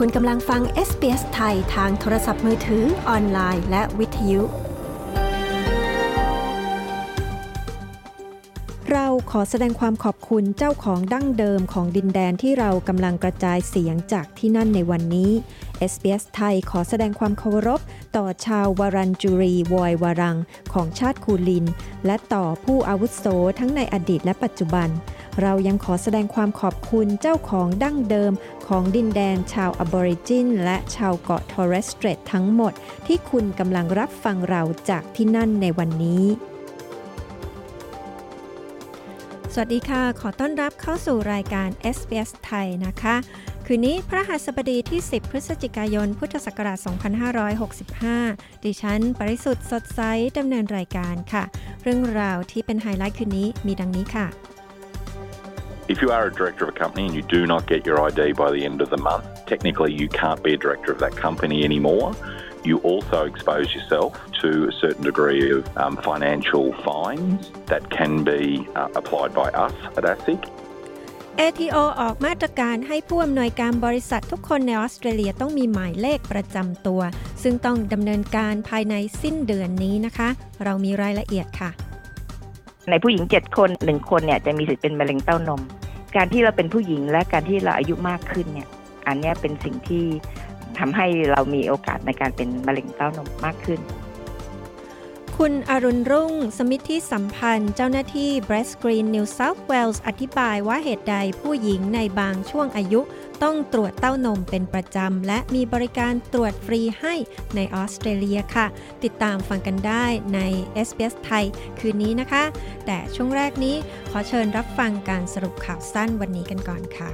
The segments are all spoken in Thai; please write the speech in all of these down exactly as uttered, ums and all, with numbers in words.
คุณกำลังฟัง เอส บี เอส ไทยทางโทรศัพท์มือถือออนไลน์และวิทยุเราขอแสดงความขอบคุณเจ้าของดั้งเดิมของดินแดนที่เรากำลังกระจายเสียงจากที่นั่นในวันนี้ เอส บี เอส ไทยขอแสดงความเคารพต่อชาววารันจูรีวอยวารังของชาติคูลินและต่อผู้อาวุโสทั้งในอดีตและปัจจุบันเรายังขอแสดงความขอบคุณเจ้าของดั้งเดิมของดินแดนชาวอะบอริจินและชาวเกาะทอร์เรสเตรททั้งหมดที่คุณกำลังรับฟังเราจากที่นั่นในวันนี้สวัสดีค่ะขอต้อนรับเข้าสู่รายการ เอส บี เอส ไทยนะคะคืนนี้พระฤหัสบดีที่สิบพฤศจิกายนพุทธศักราชสองพันห้าร้อยหกสิบห้าดิฉันปริสุทธิ์สดใสดำเนินรายการค่ะเรื่องราวที่เป็นไฮไลท์คืนนี้มีดังนี้ค่ะ If you are a director of a company and you do not get your ไอ ดี by the end of the month, technically you can't be a director of that company anymore. You also expose yourself to a certain degree of um, financial fines that can be uh, applied by us at เอ เอส ไอ ซี. เอ ที โอ ออกมาตรการให้ผู้อำนวยการบริษัททุกคนในออสเตรเลียต้องมีหมายเลขประจำตัวซึ่งต้องดำเนินการภายในสิ้นเดือนนี้นะคะเรามีรายละเอียดค่ะในผู้หญิงเจ็ดคนหนึ่งคนเนี่ยจะมีสิทธิ์เป็นมะเร็งเต้านมการที่เราเป็นผู้หญิงและการที่เราอายุมากขึ้นเนี่ยอันนี้เป็นสิ่งที่ทำให้เรามีโอกาสในการเป็นมะเร็งเต้านมมากขึ้นคุณอรุณรุ่งสมิทธิสัมพันธ์เจ้าหน้าที่ Breast Screen New South Wales อธิบายว่าเหตุใดผู้หญิงในบางช่วงอายุต้องตรวจเต้านมเป็นประจำและมีบริการตรวจฟรีให้ในออสเตรเลียค่ะติดตามฟังกันได้ใน เอส บี เอส ไทยคืนนี้นะคะแต่ช่วงแรกนี้ขอเชิญรับฟังการสรุปข่าวสั้นวันนี้กันก่อนค่ะ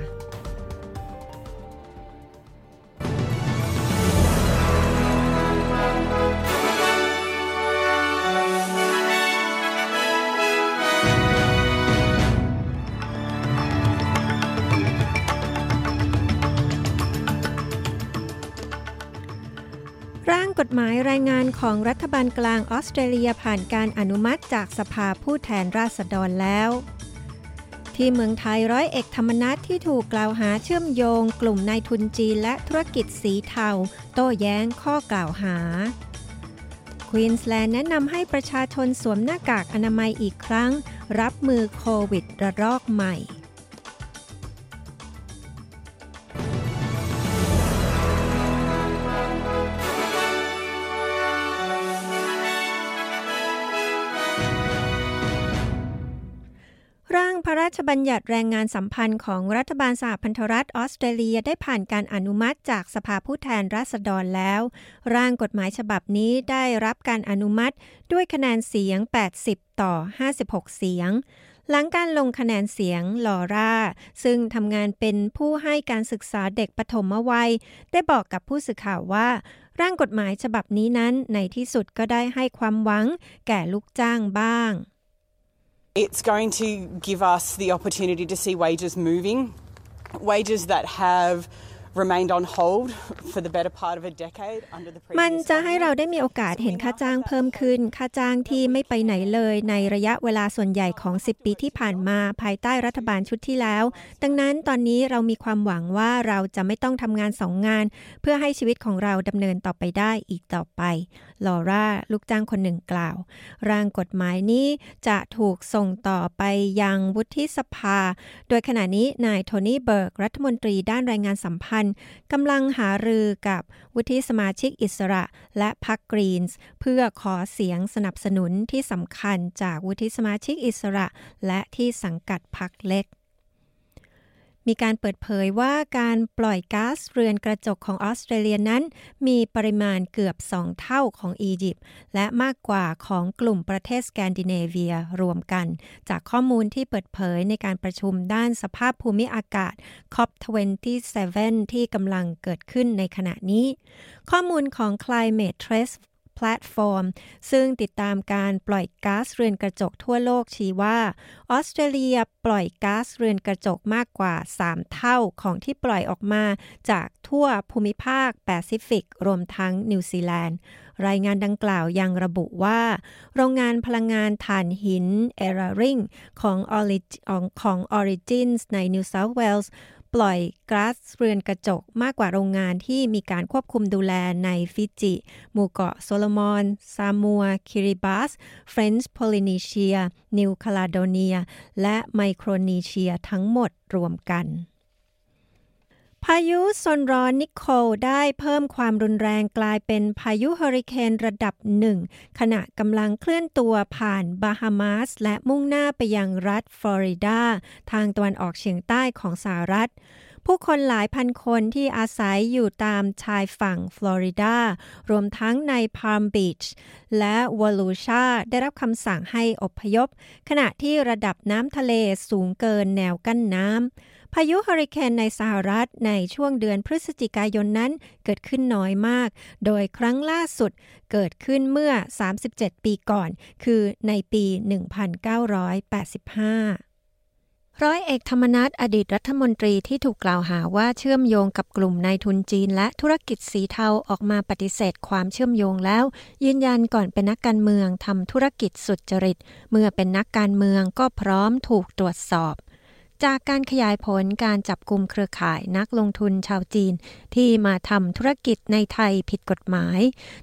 กฎหมายรายงานของรัฐบาลกลางออสเตรเลียผ่านการอนุมัติจากสภาผู้แทนราษฎรแล้วที่เมืองไทยร้อยเอกธรรมนัสที่ถูกกล่าวหาเชื่อมโยงกลุ่มนายทุนจีนและธุรกิจสีเทาโต้แย้งข้อกล่าวหาควีนส์แลนด์แนะนำให้ประชาชนสวมหน้ากากอนามัยอีกครั้งรับมือโควิดระลอกใหม่ร่างพระราชบัญญัติแรงงานสัมพันธ์ของรัฐบาลสหพันธรัฐออสเตรเลียได้ผ่านการอนุมัติจากสภาผู้แทนราษฎรแล้วร่างกฎหมายฉบับนี้ได้รับการอนุมัติด้วยคะแนนเสียงแปดสิบต่อห้าสิบหกเสียงหลังการลงคะแนนเสียงลอร่าซึ่งทำงานเป็นผู้ให้การศึกษาเด็กปฐมวัยได้บอกกับผู้สื่อข่าวว่าร่างกฎหมายฉบับนี้นั้นในที่สุดก็ได้ให้ความหวังแก่ลูกจ้างบ้างIt's going to give us the opportunity to see wages moving, wages that have remained on hold for the better part of a decade under the previous มันจะให้เราได้มีโอกาสเห็นค่าจ้างเพิ่มขึ้นค่าจ้างที่ไม่ไปไหนเลยในระยะเวลาส่วนใหญ่ของสิบปีที่ผ่านมาภายใต้รัฐบาลชุดที่แล้วดังนั้นตอนนี้เรามีความหวังว่าเราจะไม่ต้องทำงานสองงานเพื่อให้ชีวิตของเราดำเนินต่อไปได้อีกต่อไปลอร่าลูกจ้างคนหนึ่งกล่าวร่างกฎหมายนี้จะถูกส่งต่อไปยังวุฒิสภาโดยขณะนี้นายโทนี่เบิร์กรัฐมนตรีด้านแรงงานสัมพันธ์กำลังหารือกับวุฒิสมาชิกอิสระและพรรคกรีนส์เพื่อขอเสียงสนับสนุนที่สำคัญจากวุฒิสมาชิกอิสระและที่สังกัดพรรคเล็ก มีการเปิดเผยว่าการปล่อยก๊าซเรือนกระจกของออสเตรเลียนั้นมีปริมาณเกือบสองเท่าของอียิปต์และมากกว่าของกลุ่มประเทศสแกนดิเนเวียรวมกันจากข้อมูลที่เปิดเผยในการประชุมด้านสภาพภูมิอากาศ ซี โอ พี ยี่สิบเจ็ด ที่กำลังเกิดขึ้นในขณะนี้ข้อมูลของ Climate Trustแพลตฟอร์มซึ่งติดตามการปล่อยก๊าซเรือนกระจกทั่วโลกชี้ว่าออสเตรเลียปล่อยก๊าซเรือนกระจกมากกว่าสามเท่าของที่ปล่อยออกมาจากทั่วภูมิภาคแปซิฟิกรวมทั้งนิวซีแลนด์รายงานดังกล่าวยังระบุว่าโรงงานพลังงานถ่านหิน Eraring ของ Origin ของ Origins ใน New South Walesปล่อยก๊าซเรือนกระจกมากกว่าโรงงานที่มีการควบคุมดูแลในฟิจิหมู่เกาะโซโลมอนซามัวคิริบัสเฟรนช์โพลินีเซียนิวคาลาโดเนียและไมโครนีเซียทั้งหมดรวมกันพายุโซนร้อนนิโคลได้เพิ่มความรุนแรงกลายเป็นพายุเฮอริเคนระดับหนึ่งขณะกำลังเคลื่อนตัวผ่านบาฮามาสและมุ่งหน้าไปยังรัฐฟลอริดาทางตะวันออกเฉียงใต้ของสหรัฐผู้คนหลายพันคนที่อาศัยอยู่ตามชายฝั่งฟลอริดารวมทั้งในพาล์มบีชและวอลูชาได้รับคำสั่งให้อพยพขณะที่ระดับน้ำทะเลสูงเกินแนวกั้นน้ำพายุเฮอริเคนในสหรัฐในช่วงเดือนพฤศจิกายนนั้นเกิดขึ้นน้อยมากโดยครั้งล่าสุดเกิดขึ้นเมื่อสามสิบเจ็ดปีก่อนคือในปีหนึ่งพันเก้าร้อยแปดสิบห้าร้อยเอกธรรมนัสอดีตรัฐมนตรีที่ถูกกล่าวหาว่าเชื่อมโยงกับกลุ่มนายทุนจีนและธุรกิจสีเทาออกมาปฏิเสธความเชื่อมโยงแล้วยืนยันก่อนเป็นนักการเมืองทำธุรกิจสุจริตเมื่อเป็นนักการเมืองก็พร้อมถูกตรวจสอบจากการขยายผลการจับกุมเครือข่ายนักลงทุนชาวจีนที่มาทำธุรกิจในไทยผิดกฎหมาย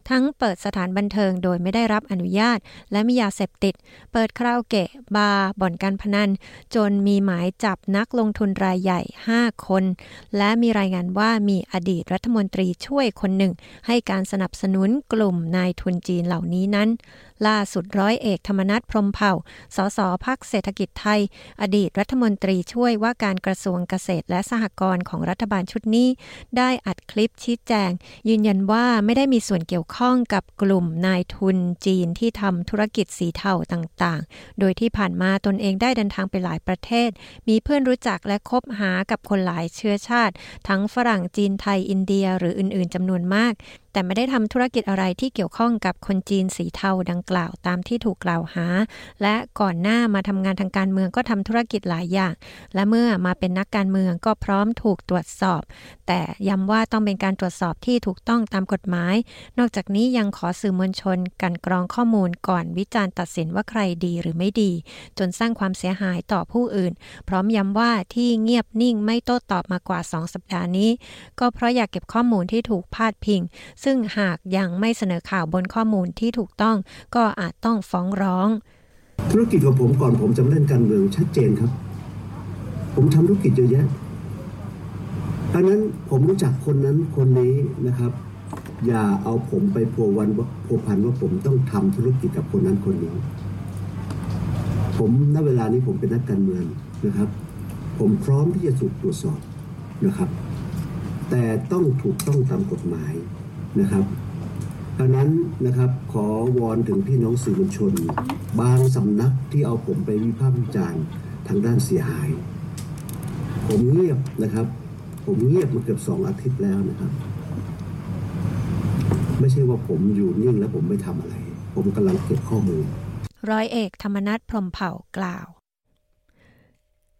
ทั้งเปิดสถานบันเทิงโดยไม่ได้รับอนุญาตและมียาเสพติดเปิดคาราโอเกะบาร์บ่อนการพนันจนมีหมายจับนักลงทุนรายใหญ่ห้าคนและมีรายงานว่ามีอดีตรัฐมนตรีช่วยคนหนึ่งให้การสนับสนุนกลุ่มนายทุนจีนเหล่านี้นั้นล่าสุดร้อยเอกธรรมนัสพรหมเผ่าสสพรรคเศรษฐกิจไทยอดีตรัฐมนตรีช่วยว่าการกระทรวงเกษตรและสหกรณ์ของรัฐบาลชุดนี้ได้อัดคลิปชี้แจงยืนยันว่าไม่ได้มีส่วนเกี่ยวข้องกับกลุ่มนายทุนจีนที่ทำธุรกิจสีเทาต่างๆโดยที่ผ่านมาตนเองได้เดินทางไปหลายประเทศมีเพื่อนรู้จักและคบหากับคนหลายเชื้อชาติทั้งฝรั่งจีนไทยอินเดียหรืออื่นๆจำนวนมากแต่ไม่ได้ทำธุรกิจอะไรที่เกี่ยวข้องกับคนจีนสีเทาดังกล่าวตามที่ถูกกล่าวหาและก่อนหน้ามาทำงานทางการเมืองก็ทำธุรกิจหลายอย่างและเมื่อมาเป็นนักการเมืองก็พร้อมถูกตรวจสอบแต่ย้ำว่าต้องเป็นการตรวจสอบที่ถูกต้องตามกฎหมายนอกจากนี้ยังขอสื่อมวลชนกันกรองข้อมูลก่อนวิจารณ์ตัดสินว่าใครดีหรือไม่ดีจนสร้างความเสียหายต่อผู้อื่นพร้อมย้ำว่าที่เงียบนิ่งไม่โต้ตอบมากว่าสองสัปดาห์นี้ก็เพราะอยากเก็บข้อมูลที่ถูกพาดพิงซึ่งหากยังไม่เสนอข่าวบนข้อมูลที่ถูกต้องก็อาจต้องฟ้องร้องธุรกิจของผมก่อนผมจะเล่นการเมืองชัดเจนครับผมทำธุรกิจเยอะแยะดังนั้นผมรู้จักคนนั้นคนนี้นะครับอย่าเอาผมไปพัววันพัวพันว่าผมต้องทำธุรกิจกับคนนั้นคนนี้ผมณเวลานี้ผมเป็นนักการเมืองนะครับผมพร้อมที่จะถูกตรวจสอบนะครับแต่ต้องถูกต้องตามกฎหมายนะครับดังนั้นนะครับขอวอนถึงพี่น้องสื่อมวลชนบางสำนักที่เอาผมไปวิพากษ์วิจารณ์ทางด้านเสียหายผมเงียบนะครับผมเงียบมาเกือบสองอาทิตย์แล้วนะครับไม่ใช่ว่าผมอยู่นิ่งแล้วผมไม่ทำอะไรผมกำลังเก็บข้อมูลร้อยเอกธรรมนัสพรหมเผ่ากล่าว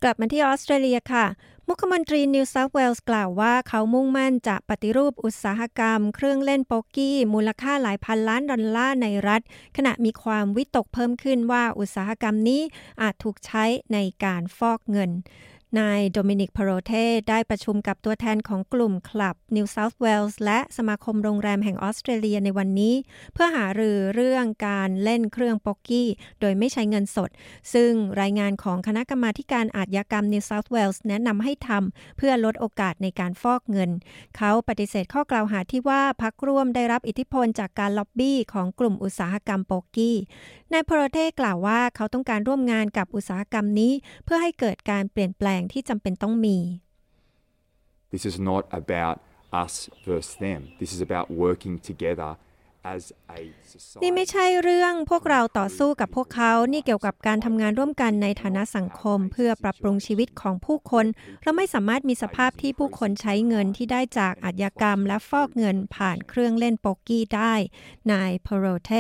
กลับมาที่ออสเตรเลียค่ะมุขมนตรีนิวเซาท์เวลส์กล่าวว่าเขามุ่งมั่นจะปฏิรูปอุตสาหกรรมเครื่องเล่นโป๊กกี้มูลค่าหลายพันล้านดอลลาร์ในรัฐขณะมีความวิตกเพิ่มขึ้นว่าอุตสาหกรรมนี้อาจถูกใช้ในการฟอกเงินนายโดมินิก พาโรเทได้ประชุมกับตัวแทนของกลุ่มคลับ New South Wales และสมาคมโรงแรมแห่งออสเตรเลียในวันนี้เพื่อหารือเรื่องการเล่นเครื่องโป๊กกี้โดยไม่ใช้เงินสดซึ่งรายงานของคณะกรรมาการอาชญากรรม New South Wales แนะนำให้ทำเพื่อลดโอกาสในการฟอกเงินเขาปฏิเสธข้อกล่าวหาที่ว่าพรรคร่วมได้รับอิทธิพลจากการล็อบบี้ของกลุ่มอุตสาหกรรมโป๊กกี้นาย พาโรเทกล่าวว่าเขาต้องการร่วมงานกับอุตสาหกรรมนี้เพื่อให้เกิดการเปลี่ยนแปลงที่จำเป็นต้องมี This is not about us versus them. This is about working together as a society. นี่ไม่ใช่เรื่องพวกเราต่อสู้กับพวกเขานี่เกี่ยวกับการทำงานร่วมกันในฐานะสังคมเพื่อปรับปรุงชีวิตของผู้คนเราไม่สามารถมีสภาพที่ผู้คนใช้เงินที่ได้จากอาชญากรรมและฟอกเงินผ่านเครื่องเล่นโป๊กกี้ได้นายพโรเท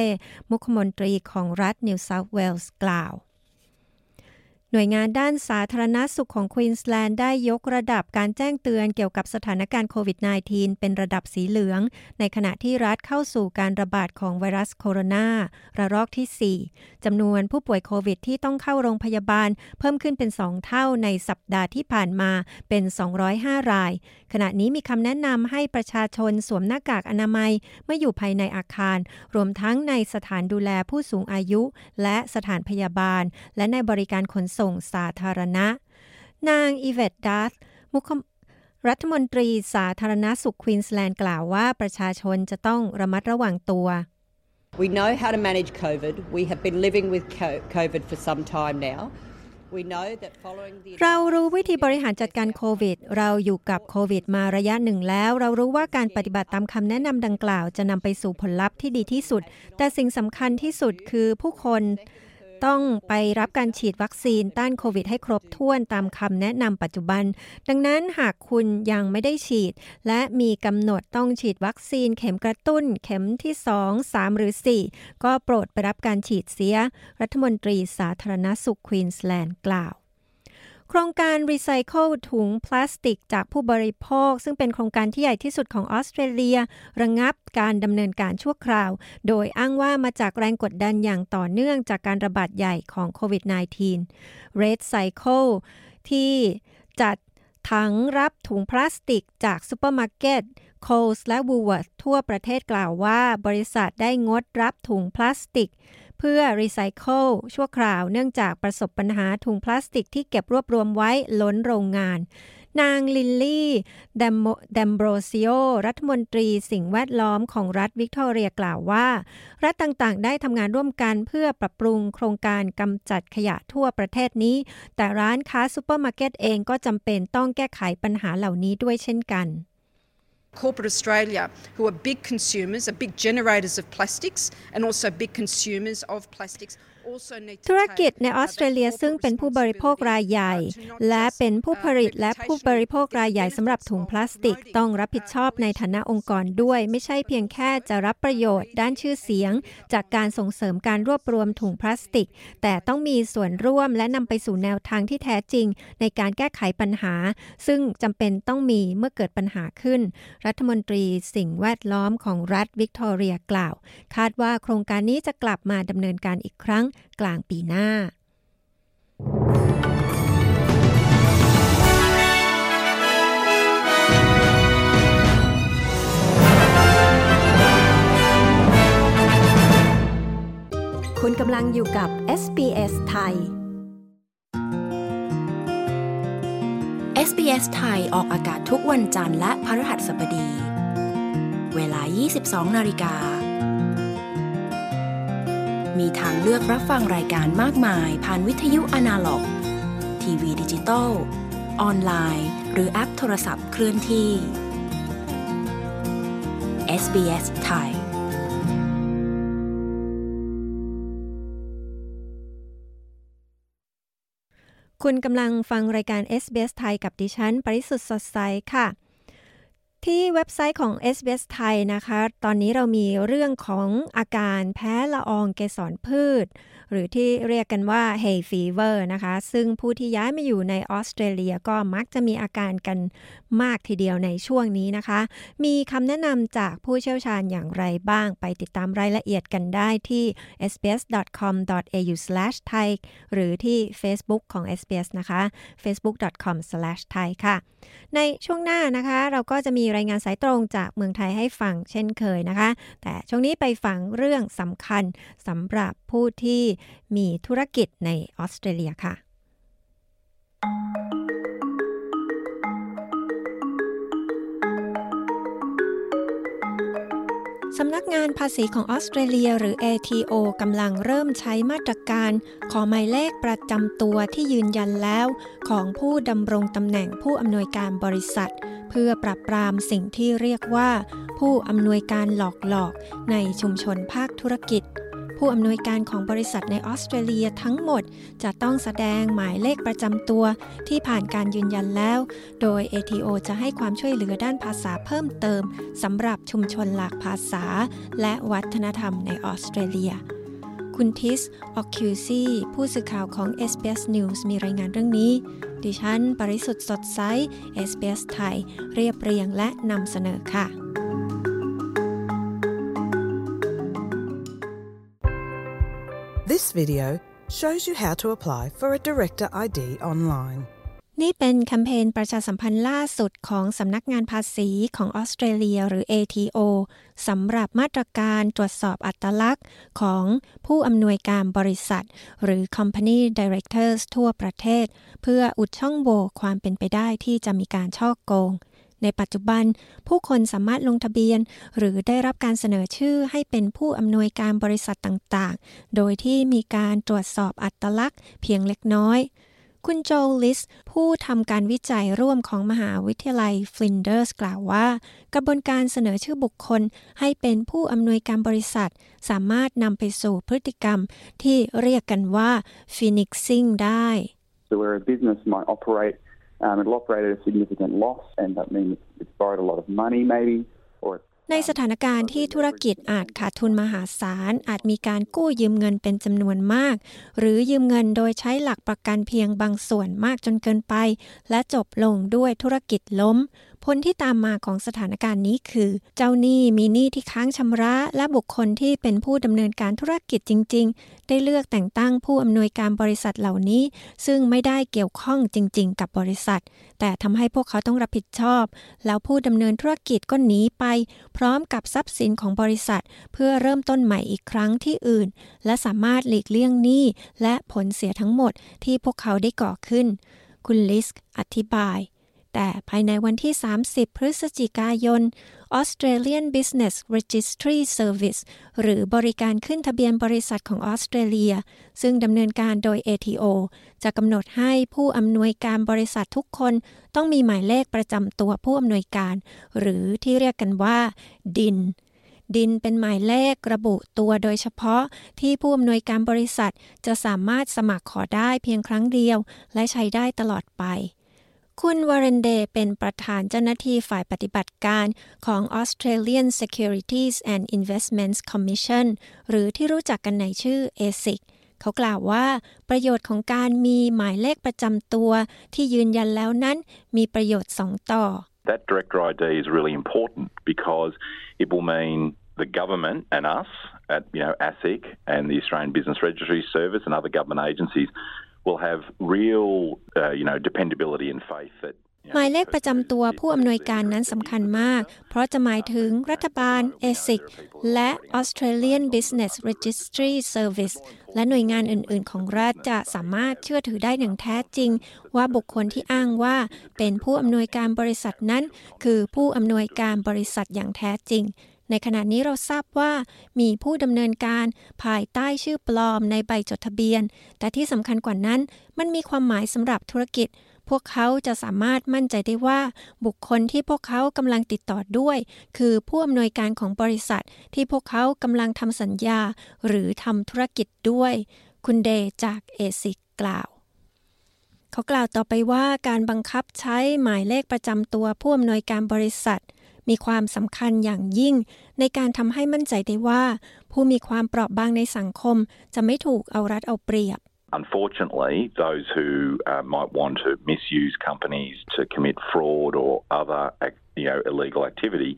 มุขมนตรีของรัฐนิวเซาท์เวลส์กล่าวหน่วยงานด้านสาธารณสุขของควีนส์แลนด์ได้ยกระดับการแจ้งเตือนเกี่ยวกับสถานการณ์โควิด สิบเก้า เป็นระดับสีเหลืองในขณะที่รัฐเข้าสู่การระบาดของไวรัสโคโรนาระลอกที่สี่จำนวนผู้ป่วยโควิดที่ต้องเข้าโรงพยาบาลเพิ่มขึ้นเป็นสองเท่าในสัปดาห์ที่ผ่านมาเป็นสองร้อยห้ารายขณะนี้มีคำแนะนำให้ประชาชนสวมหน้ากากอนามัยเมื่ออยู่ภายในอาคารรวมทั้งในสถานดูแลผู้สูงอายุและสถานพยาบาลและในบริการขนส่งสาธารณะนางอีเวตดัสมุขรัฐมนตรีสาธารณสุขควีนส์แลนด์กล่าวว่าประชาชนจะต้องระมัดระวังตัว We know how to manage COVID. We have been living with COVID for some time now. We know that following the เรารู้วิธีบริหารจัดการโควิดเราอยู่กับโควิดมาระยะหนึ่งแล้วเรารู้ว่าการปฏิบัติตามคำแนะนำดังกล่าวจะนำไปสู่ผลลัพธ์ที่ดีที่สุดแต่สิ่งสำคัญที่สุดคือผู้คนต้องไปรับการฉีดวัคซีนต้านโควิดให้ครบถ้วนตามคำแนะนำปัจจุบันดังนั้นหากคุณยังไม่ได้ฉีดและมีกำหนดต้องฉีดวัคซีนเข็มกระตุ้นเข็มที่สอง สามหรือสี่ก็โปรดไปรับการฉีดเสียรัฐมนตรีสาธารณสุขควีนส์แลนด์กล่าวโครงการ Recycle ถุงพลาสติกจากผู้บริโภคซึ่งเป็นโครงการที่ใหญ่ที่สุดของออสเตรเลียระงับการดำเนินการชั่วคราวโดยอ้างว่ามาจากแรงกดดันอย่างต่อเนื่องจากการระบาดใหญ่ของโควิด สิบเก้า Redcycle ที่จัดถังรับถุงพลาสติกจากซุปเปอร์มาร์เก็ต Coles และ Woolworths ทั่วประเทศกล่าวว่าบริษัทได้งดรับถุงพลาสติกเพื่อรีไซเคิลชั่วคราวเนื่องจากประสบปัญหาถุงพลาสติกที่เก็บรวบรวมไว้ล้นโรงงานนางลิลลี่เดมโบรซิโอรัฐมนตรีสิ่งแวดล้อมของรัฐวิกตอเรียกล่าวว่ารัฐต่างๆได้ทำงานร่วมกันเพื่อปรับปรุงโครงการกำจัดขยะทั่วประเทศนี้แต่ร้านค้าซุปเปอร์มาร์เก็ตเองก็จำเป็นต้องแก้ไขปัญหาเหล่านี้ด้วยเช่นกันCorporate Australia, who are big consumers, are big generators of plastics and also big consumers of plastics.ธุรกิจในออสเตรเลียซึ่งเป็นผู้บริโภครายใหญ่และเป็นผู้ผลิตและผู้บริโภครายใหญ่สำหรับถุงพลาสติกต้องรับผิดชอบในฐานะองค์กรด้วยไม่ใช่เพียงแค่จะรับประโยชน์ด้านชื่อเสียงจากการส่งเสริมการรวบรวมถุงพลาสติกแต่ต้องมีส่วนร่วมและนำไปสู่แนวทางที่แท้จริงในการแก้ไขปัญหาซึ่งจำเป็นต้องมีเมื่อเกิดปัญหาขึ้นรัฐมนตรีสิ่งแวดล้อมของรัฐวิกตอเรียกล่าวคาดว่าโครงการนี้จะกลับมาดำเนินการอีกครั้งกลางปีหน้าคุณกำลังอยู่กับ เอส บี เอส ไทย เอส บี เอส ไทยออกอากาศทุกวันจันทร์และพฤหัสบดีเวลา ยี่สิบสอง นาฬิกามีทางเลือกรับฟังรายการมากมายผ่านวิทยุอนาล็อกทีวีดิจิตอลออนไลน์หรือแอปโทรศัพท์เคลื่อนที่ เอส บี เอส ไทยคุณกำลังฟังรายการ เอส บี เอส ไทยกับดิฉันปริสุทธิ์สดใสค่ะที่เว็บไซต์ของ เอส บี เอส ไทยนะคะตอนนี้เรามีเรื่องของอาการแพ้ละอองเกสรพืชหรือที่เรียกกันว่า hay fever นะคะซึ่งผู้ที่ย้ายมาอยู่ในออสเตรเลียก็มักจะมีอาการกันมากทีเดียวในช่วงนี้นะคะมีคำแนะนำจากผู้เชี่ยวชาญอย่างไรบ้างไปติดตามรายละเอียดกันได้ที่ เอส บี เอส ดอท คอม ดอท เอ ยู สแลช ไทย หรือที่ Facebook ของ เอส บี เอส นะคะ เฟซบุ๊ก ดอท คอม สแลช ไทย ค่ะในช่วงหน้านะคะเราก็จะมีรายงานสายตรงจากเมืองไทยให้ฟังเช่นเคยนะคะแต่ช่วงนี้ไปฟังเรื่องสำคัญสำหรับผู้ที่มีธุรกิจในออสเตรเลียค่ะ สำนักงานภาษีของออสเตรเลียหรือ เอ ที โอ กำลังเริ่มใช้มาตรการขอหมายเลขประจำตัวที่ยืนยันแล้วของผู้ดำรงตำแหน่งผู้อำนวยการบริษัทเพื่อปราบปรามสิ่งที่เรียกว่าผู้อำนวยการหลอกหลอกในชุมชนภาคธุรกิจผู้อำนวยการของบริษัทในออสเตรเลียทั้งหมดจะต้องแสดงหมายเลขประจำตัวที่ผ่านการยืนยันแล้วโดย เอ ที โอ จะให้ความช่วยเหลือด้านภาษาเพิ่มเติมสำหรับชุมชนหลากภาษาและวัฒนธรรมในออสเตรเลียคุณทิส ออคิวซี่ ผู้สื่อข่าวของ เอส บี เอส News มีรายงานเรื่องนี้ดิฉันปริสุทธิ์สดใส เอส บี เอส ไทยเรียบเรียงและนำเสนอค่ะThis video shows you how to apply for a Director ไอ ดี online. นี่เป็นแคมเปญประชาสัมพันธ์ล่าสุดของสำนักงานภาษีของออสเตรเลียหรือ เอ ที โอ สำหรับมาตรการตรวจสอบอัตลักษณ์ของผู้อำนวยการบริษัทหรือ Company Directors ทั่วประเทศเพื่ออุดช่องโหว่ความเป็นไปได้ที่จะมีการฉ้อโกงในปัจจุบันผู้คนสามารถลงทะเบียนหรือได้รับการเสนอชื่อให้เป็นผู้อำนวยการบริษัทต่างๆโดยที่มีการตรวจสอบอัตลักษณ์เพียงเล็กน้อยคุณโจลิสผู้ทำการวิจัยร่วมของมหาวิทยาลัยฟลินเดอร์สกล่าวว่ากระบวนการเสนอชื่อบุคคลให้เป็นผู้อำนวยการบริษัทสามารถนำไปสู่พฤติกรรมที่เรียกกันว่าฟีนิกซิ่งได้ So where a business might operate Um, it'll operate at a significant loss, and that means it's borrowed a lot of money, maybe, or it'sในสถานการณ์ที่ธุรกิจอาจขาดทุนมหาศาลอาจมีการกู้ยืมเงินเป็นจำนวนมากหรือยืมเงินโดยใช้หลักประกันเพียงบางส่วนมากจนเกินไปและจบลงด้วยธุรกิจล้มผลที่ตามมาของสถานการณ์นี้คือเจ้าหนี้มีหนี้ที่ค้างชำระและบุคคลที่เป็นผู้ดำเนินการธุรกิจจริงๆได้เลือกแต่งตั้งผู้อำนวยการบริษัทเหล่านี้ซึ่งไม่ได้เกี่ยวข้องจริงๆกับบริษัทแต่ทำให้พวกเขาต้องรับผิดชอบแล้วผู้ดำเนินธุรกิจก็หนีไปพร้อมกับทรัพย์สินของบริษัทเพื่อเริ่มต้นใหม่อีกครั้งที่อื่นและสามารถหลีกเลี่ยงหนี้และผลเสียทั้งหมดที่พวกเขาได้ก่อขึ้นคุณลิสอธิบายแต่ภายในวันที่สามสิบพฤศจิกายน Australian Business Registry Service หรือบริการขึ้นทะเบียนบริษัทของออสเตรเลียซึ่งดำเนินการโดย เอ ที โอ จะกำหนดให้ผู้อำนวยการบริษัททุกคนต้องมีหมายเลขประจำตัวผู้อำนวยการหรือที่เรียกกันว่าดินดินเป็นหมายเลขระบุตัวโดยเฉพาะที่ผู้อำนวยการบริษัทจะสามารถสมัครขอได้เพียงครั้งเดียวและใช้ได้ตลอดไปคุณวาเรนเดย์เป็นประธานเจ้าหน้าที่ฝ่ายปฏิบัติการของ Australian Securities and Investments Commission หรือที่รู้จักกันในชื่อ เอ ซิก เขากล่าวว่าประโยชน์ของการมีหมายเลขประจำตัวที่ยืนยันแล้วนั้นมีประโยชน์สองต่อ That director ไอ ดี is really important because it will mean the government and us at you know A S I C and the Australian Business Registry Service and other government agencies will have real uh, you know dependability and faith that หมายเลขประจำตัวผู้อำนวยการนั้นสำคัญมากเพราะจะหมายถึงรัฐบาล เอ ซิก และ Australian Business Registry Service และหน่วยงานอื่นๆของรัฐจะสามารถเชื่อถือได้อย่างแท้จริงว่าบุคคลที่อ้างว่าเป็นผู้อำนวยการบริษัทนั้นคือผู้อำนวยการบริษัทอย่างแท้จริงในขณะนี้เราทราบว่ามีผู้ดำเนินการภายใต้ชื่อปลอมในใบจดทะเบียนแต่ที่สำคัญกว่านั้นมันมีความหมายสำหรับธุรกิจพวกเขาจะสามารถมั่นใจได้ว่าบุคคลที่พวกเขากำลังติดต่อด้วยคือผู้อำนวยการของบริษัทที่พวกเขากำลังทำสัญญาหรือทำธุรกิจด้วยคุณเดย์จาก เอ ซิก กล่าวเขากล่าวต่อไปว่าการบังคับใช้หมายเลขประจำตัวผู้อำนวยการบริษัทมีความสำคัญอย่างยิ่งในการทำให้มั่นใจได้ว่าผู้มีความเปราะบางในสังคมจะไม่ถูกเอารัดเอาเปรียบ Unfortunately, those who uh, might want to misuse companies to commit fraud or other, you know, illegal activity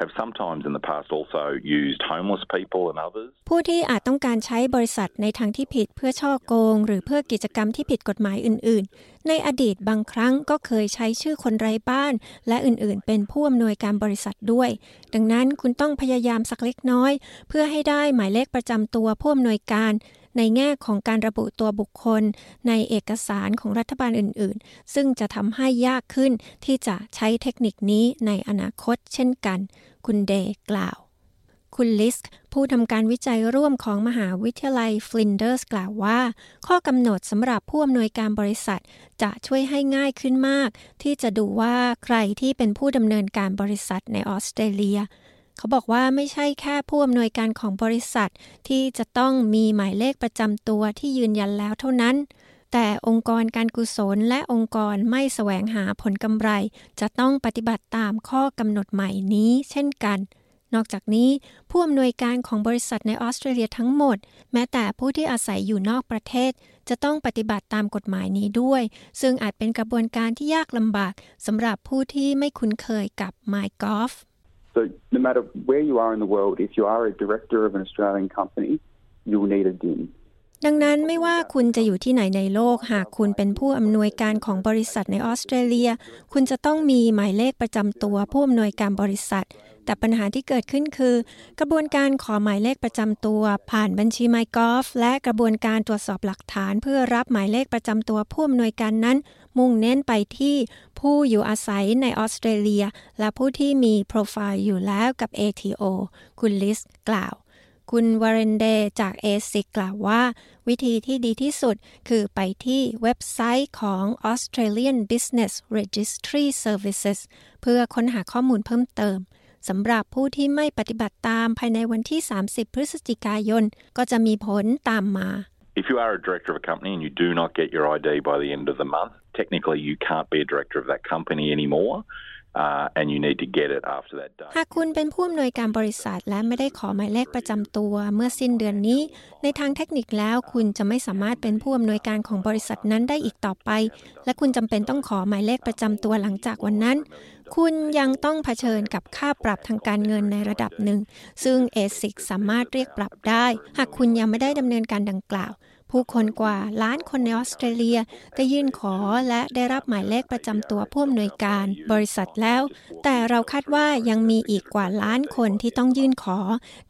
have sometimes in the past also used homeless people and others. ผู้ที่อาจต้องการใช้บริษัทในทางที่ผิดเพื่อฉ้อโกงหรือเพื่อกิจกรรมที่ผิดกฎหมายอื่นๆในอดีตบางครั้งก็เคยใช้ชื่อคนไร้บ้านและอื่นๆเป็นผู้อำนวยการบริษัทด้วยดังนั้นคุณต้องพยายามสักเล็กน้อยเพื่อให้ได้หมายเลขประจำตัวผู้อำนวยการในแง่ของการระบุตัวบุคคลในเอกสารของรัฐบาลอื่นๆซึ่งจะทำให้ยากขึ้นที่จะใช้เทคนิคนี้ในอนาคตเช่นกันคุณเดย์กล่าว คุณลิสผู้ทำการวิจัยร่วมของมหาวิทยาลัยฟลินเดอร์สกล่าวว่าข้อกำหนดสำหรับผู้อำนวยการบริษัทจะช่วยให้ง่ายขึ้นมากที่จะดูว่าใครที่เป็นผู้ดำเนินการบริษัทในออสเตรเลียเขาบอกว่าไม่ใช่แค่ผู้อำนวยการของบริษัทที่จะต้องมีหมายเลขประจำตัวที่ยืนยันแล้วเท่านั้นแต่องค์กรการกุศลและองค์กรไม่แสวงหาผลกำไรจะต้องปฏิบัติตามข้อกำหนดใหม่นี้เช่นกันนอกจากนี้ผู้อำนวยการของบริษัทในออสเตรเลียทั้งหมดแม้แต่ผู้ที่อาศัยอยู่นอกประเทศจะต้องปฏิบัติตามกฎหมายนี้ด้วยซึ่งอาจเป็นกระบวนการที่ยากลำบากสำหรับผู้ที่ไม่คุ้นเคยกับ MyGov So no matter where you are in the world, if you are a director of an Australian company, you will need a D I N.ดังนั้นไม่ว่าคุณจะอยู่ที่ไหนในโลกหากคุณเป็นผู้อำนวยการของบริษัทในออสเตรเลียคุณจะต้องมีหมายเลขประจำตัวผู้อำนวยการบริษัทแต่ปัญหาที่เกิดขึ้นคือกระบวนการขอหมายเลขประจำตัวผ่านบัญชี MyGov และกระบวนการตรวจสอบหลักฐานเพื่อรับหมายเลขประจำตัวผู้อำนวยการนั้นมุ่งเน้นไปที่ผู้อยู่อาศัยในออสเตรเลียและผู้ที่มีโปรไฟล์อยู่แล้วกับ A T O คุณลิสกล่าวคุณวาเรนเดจาก A S I C กล่าวว่าวิธีที่ดีที่สุดคือไปที่เว็บไซต์ของ Australian Business Registry Services เพื่อค้นหาข้อมูลเพิ่มเติมสำหรับผู้ที่ไม่ปฏิบัติตามภายในวันที่สามสิบพฤศจิกายนก็จะมีผลตามมา If you are a director of a company and you do not get your I D by the end of the month, technically you can't be a director of that company anymore.Uh, and you need to get it after that day. หากคุณเป็นผู้อำนวยการบริษัทและไม่ได้ขอหมายเลขประจำตัวเมื่อสิ้นเดือนนี้ในทางเทคนิคแล้วคุณจะไม่สามารถเป็นผู้อำนวยการของบริษัทนั้นได้อีกต่อไปและคุณจำเป็นต้องขอหมายเลขประจำตัวหลังจากวันนั้นคุณยังต้องเผชิญกับค่าปรับทางการเงินในระดับหนึ่งซึ่ง เอสิค สามารถเรียกปรับได้หากคุณยังไม่ได้ดำเนินการดังกล่าวผู้คนกว่าล้านคนในออสเตรเลียได้ยื่นขอและได้รับหมายเลขประจำตัวผู้อำนวยการบริษัทแล้วแต่เราคาดว่ายังมีอีกกว่าล้านคนที่ต้องยื่นขอ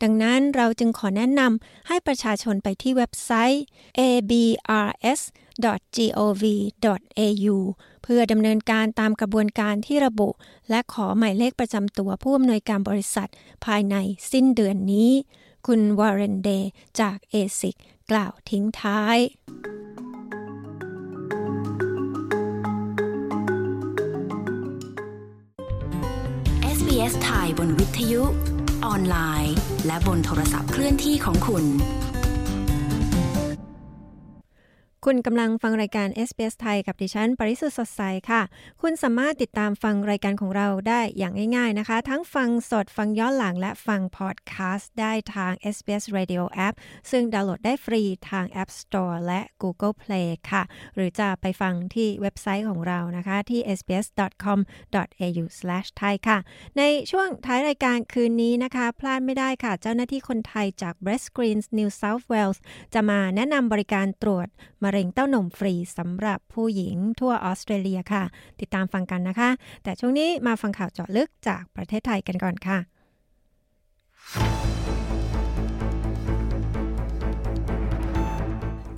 ดังนั้นเราจึงขอแนะนำให้ประชาชนไปที่เว็บไซต์ a b r s dot gov dot a u เพื่อดำเนินการตามกระบวนการที่ระบุและขอหมายเลขประจำตัวผู้อำนวยการบริษัทภายในสิ้นเดือนนี้คุณวาเรนเดจาก เอสิคกล่าวทิ้งท้ายเอส บี เอส ไทยบนวิทยุออนไลน์และบนโทรศัพท์เคลื่อนที่ของคุณคุณกำลังฟังรายการ เอส บี เอส ไทยกับดิฉันปริสุทธิ์สดใสค่ะคุณสามารถติดตามฟังรายการของเราได้อย่างง่ายๆนะคะทั้งฟังสดฟังย้อนหลังและฟังพอดคาสต์ได้ทาง เอส บี เอส Radio App ซึ่งดาวน์โหลดได้ฟรีทาง App Store และ Google Play ค่ะหรือจะไปฟังที่เว็บไซต์ของเรานะคะที่ เอส บี เอส ดอท คอม ดอท เอ ยู สแลช ไทย ค่ะในช่วงท้ายรายการคืนนี้นะคะพลาดไม่ได้ค่ะเจ้าหน้าที่คนไทยจาก Breast Screen New South Wales จะมาแนะนำบริการตรวจมะเร็งเต้านมฟรีสำหรับผู้หญิงทั่วออสเตรเลียค่ะติดตามฟังกันนะคะแต่ช่วงนี้มาฟังข่าวเจาะลึกจากประเทศไทยกันก่อนค่ะ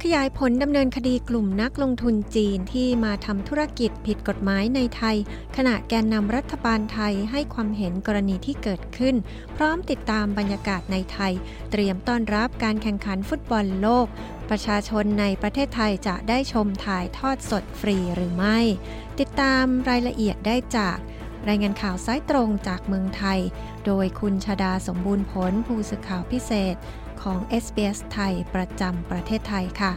ขยายผลดำเนินคดีกลุ่มนักลงทุนจีนที่มาทำธุรกิจผิดกฎหมายในไทยขณะแกนนำรัฐบาลไทยให้ความเห็นกรณีที่เกิดขึ้นพร้อมติดตามบรรยากาศในไทยเตรียมต้อนรับการแข่งขันฟุตบอลโลกประชาชนในประเทศไทยจะได้ชมถ่ายทอดสดฟรีหรือไม่ติดตามรายละเอียดได้จากรายงานข่าวสายตรงจากเมืองไทยโดยคุณชฎาสมบูรณ์ผลผู้สื่อข่าวพิเศษของ เอส บี เอส ไทยประจำประเทศไทยค่ะ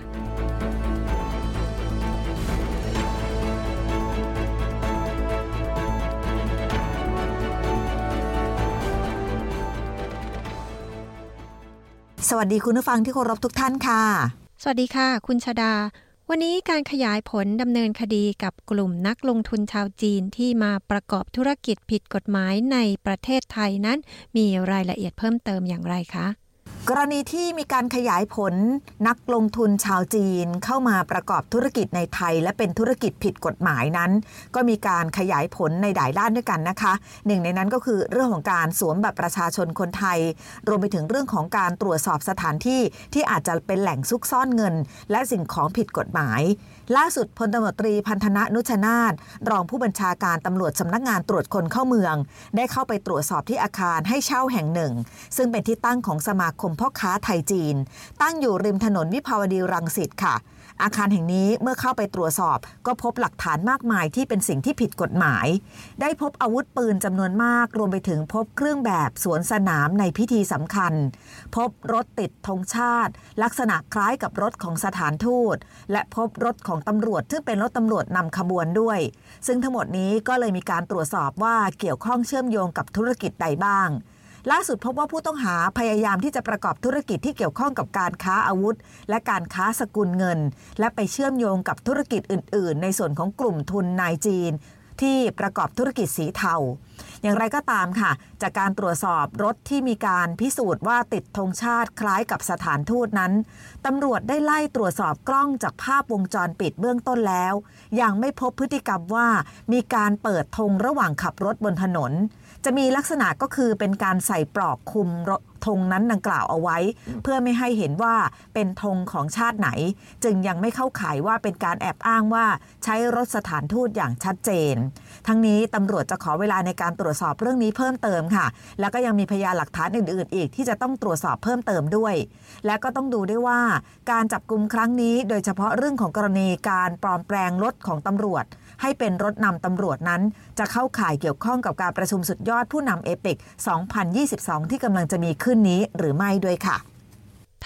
สวัสดีคุณผู้ฟังที่เคารพทุกท่านค่ะสวัสดีค่ะคุณชฎาวันนี้การขยายผลดำเนินคดีกับกลุ่มนักลงทุนชาวจีนที่มาประกอบธุรกิจผิดกฎหมายในประเทศไทยนั้นมีรายละเอียดเพิ่มเติมอย่างไรคะ กรณีที่มีการขยายผลนักลงทุนชาวจีนเข้ามาประกอบธุรกิจในไทยและเป็นธุรกิจผิดกฎหมายนั้นก็มีการขยายผลในหลายด้านด้วยกันนะคะหนึ่งในนั้นก็คือเรื่องของการสวมบัตรประชาชนคนไทยรวมไปถึงเรื่องของการตรวจสอบสถานที่ที่อาจจะเป็นแหล่งซุกซ่อนเงินและสิ่งของผิดกฎหมายล่าสุดพลตำรวจตรีพันธนะนุชนาทรองผู้บัญชาการตำรวจสำนักงานตรวจคนเข้าเมืองได้เข้าไปตรวจสอบที่อาคารให้เช่าแห่งหนึ่งซึ่งเป็นที่ตั้งของสมาคมพ่อค้าไทยจีนตั้งอยู่ริมถนนวิภาวดีรังสิตค่ะอาคารแห่งนี้เมื่อเข้าไปตรวจสอบก็พบหลักฐานมากมายที่เป็นสิ่งที่ผิดกฎหมายได้พบอาวุธปืนจำนวนมากรวมไปถึงพบเครื่องแบบสวนสนามในพิธีสำคัญพบรถติดธงชาติลักษณะคล้ายกับรถของสถานทูตและพบรถของตำรวจซึ่งเป็นรถตำรวจนำขบวนด้วยซึ่งทั้งหมดนี้ก็เลยมีการตรวจสอบว่าเกี่ยวข้องเชื่อมโยงกับธุรกิจใดบ้างล่าสุดพบว่าผู้ต้องหาพยายามที่จะประกอบธุรกิจที่เกี่ยวข้องกับการค้าอาวุธและการค้าสกุลเงินและไปเชื่อมโยงกับธุรกิจอื่นๆในส่วนของกลุ่มทุนนายจีนที่ประกอบธุรกิจสีเทาอย่างไรก็ตามค่ะจากการตรวจสอบรถที่มีการพิสูจน์ว่าติดธงชาติคล้ายกับสถานทูตนั้นตำรวจได้ไล่ตรวจสอบกล้องจากภาพวงจรปิดเบื้องต้นแล้วยังไม่พบพฤติกรรมว่ามีการเปิดธงระหว่างขับรถบนถนนจะมีลักษณะก็คือเป็นการใส่ปลอกคลุมธงนั้นดังกล่าวเอาไว้เพื่อไม่ให้เห็นว่าเป็นธงของชาติไหนจึงยังไม่เข้าข่ายว่าเป็นการแอบอ้างว่าใช้รถสถานทูตอย่างชัดเจนทั้งนี้ตำรวจจะขอเวลาในการตรวจสอบเรื่องนี้เพิ่มเติมค่ะแล้วก็ยังมีพยานหลักฐานอื่นๆอีกที่จะต้องตรวจสอบเพิ่มเติมด้วยและก็ต้องดูด้วยว่าการจับกุมครั้งนี้โดยเฉพาะเรื่องของกรณีการปลอมแปลงรถของตำรวจให้เป็นรถนำตำรวจนั้นจะเข้าข่ายเกี่ยวข้องกับการประชุมสุดยอดผู้นำเอเปกสองพันยี่สิบสองที่กำลังจะมีขึ้นนี้หรือไม่ด้วยค่ะ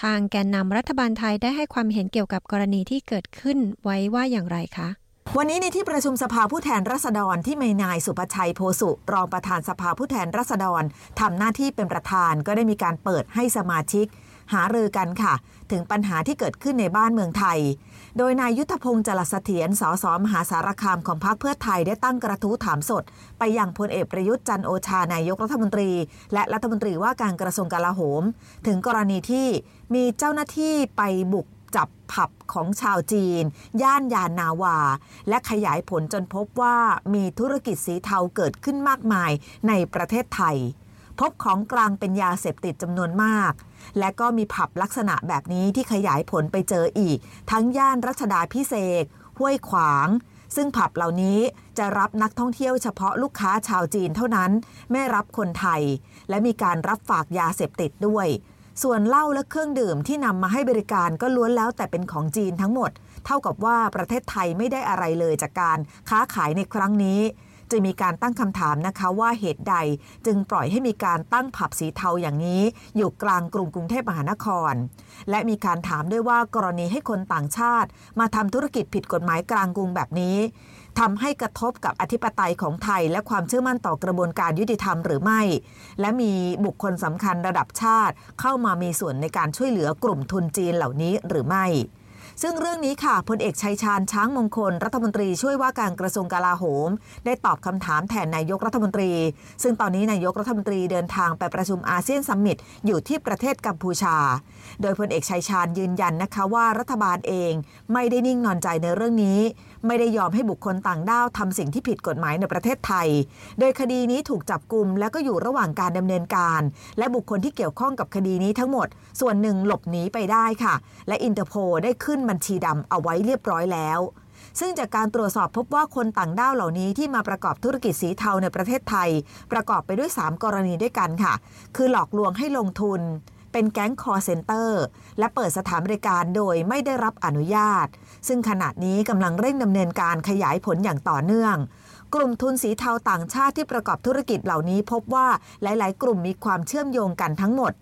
ทางแกนนำรัฐบาลไทยได้ให้ความเห็นเกี่ยวกับกรณีที่เกิดขึ้นไว้ว่าอย่างไรคะวันนี้ในที่ประชุมสภาผู้แทนราษฎรที่มีนายสุภชัยโพสุรองประธานสภาผู้แทนราษฎรทำหน้าที่เป็นประธานก็ได้มีการเปิดให้สมาชิกหารือกันค่ะถึงปัญหาที่เกิดขึ้นในบ้านเมืองไทยโดยนายยุทธพงษ์จรัสเสถียรสสมหาสารคามของพรรคเพื่อไทยได้ตั้งกระทู้ถามสดไปยังพลเอกประยุทธ์จันทร์โอชานายกรัฐมนตรีและรัฐมนตรีว่าการกระทรวงกลาโหมถึงกรณีที่มีเจ้าหน้าที่ไปบุกจับผับของชาวจีนย่านยานนาวาและขยายผลจนพบว่ามีธุรกิจสีเทาเกิดขึ้นมากมายในประเทศไทยพบของกลางเป็นยาเสพติดจำนวนมากและก็มีผับลักษณะแบบนี้ที่ขยายผลไปเจออีกทั้งย่านรัชดาภิเษกห้วยขวางซึ่งผับเหล่านี้จะรับนักท่องเที่ยวเฉพาะลูกค้าชาวจีนเท่านั้นไม่รับคนไทยและมีการรับฝากยาเสพติดด้วยส่วนเหล้าและเครื่องดื่มที่นำมาให้บริการก็ล้วนแล้วแต่เป็นของจีนทั้งหมดเท่ากับว่าประเทศไทยไม่ได้อะไรเลยจากการค้าขายในครั้งนี้จะมีการตั้งคำถามนะคะว่าเหตุใดจึงปล่อยให้มีการตั้งผับสีเทาอย่างนี้อยู่กลางกรุงกรุงเทพมหานครและมีการถามด้วยว่ากรณีให้คนต่างชาติมาทำธุรกิจผิดกฎหมายกลางกรุงแบบนี้ทำให้กระทบกับอธิปไตยของไทยและความเชื่อมั่นต่อกระบวนการยุติธรรมหรือไม่และมีบุคคลสำคัญระดับชาติเข้ามามีส่วนในการช่วยเหลือกลุ่มทุนจีนเหล่านี้หรือไม่ซึ่งเรื่องนี้ค่ะพลเอกชัยชาญช้างมงคลรัฐมนตรีช่วยว่าการกระทรวงกลาโหมได้ตอบคำถามแทนนายกรัฐมนตรีซึ่งตอนนี้นายกรัฐมนตรีเดินทางไปประชุมอาเซียนซัมมิตอยู่ที่ประเทศกัมพูชาโดยพลเอกชัยชาญยืนยันนะคะว่ารัฐบาลเองไม่ได้นิ่งนอนใจในเรื่องนี้ไม่ได้ยอมให้บุคคลต่างด้าวทำสิ่งที่ผิดกฎหมายในประเทศไทยโดยคดีนี้ถูกจับกุมและก็อยู่ระหว่างการดำเนินการและบุคคลที่เกี่ยวข้องกับคดีนี้ทั้งหมดส่วนหนึ่งหลบหนีไปได้ค่ะและอินเตอร์โพลได้ขึ้นบัญชีดำเอาไว้เรียบร้อยแล้วซึ่งจากการตรวจสอบพบว่าคนต่างด้าวเหล่านี้ที่มาประกอบธุรกิจสีเทาในประเทศไทยประกอบไปด้วยสามกรณีด้วยกันค่ะคือหลอกลวงให้ลงทุนเป็นแก๊งคอลเซ็นเตอร์และเปิดสถานบริการโดยไม่ได้รับอนุญาตซึ่งขณะนี้กำลังเร่งดำเนินการขยายผลอย่างต่อเนื่องกลุ่มทุนสีเทาต่างชาติที่ประกอบธุรกิจเหล่านี้พบว่าหลายๆกลุ่มมีความเชื่อมโยงกันทั้งหมด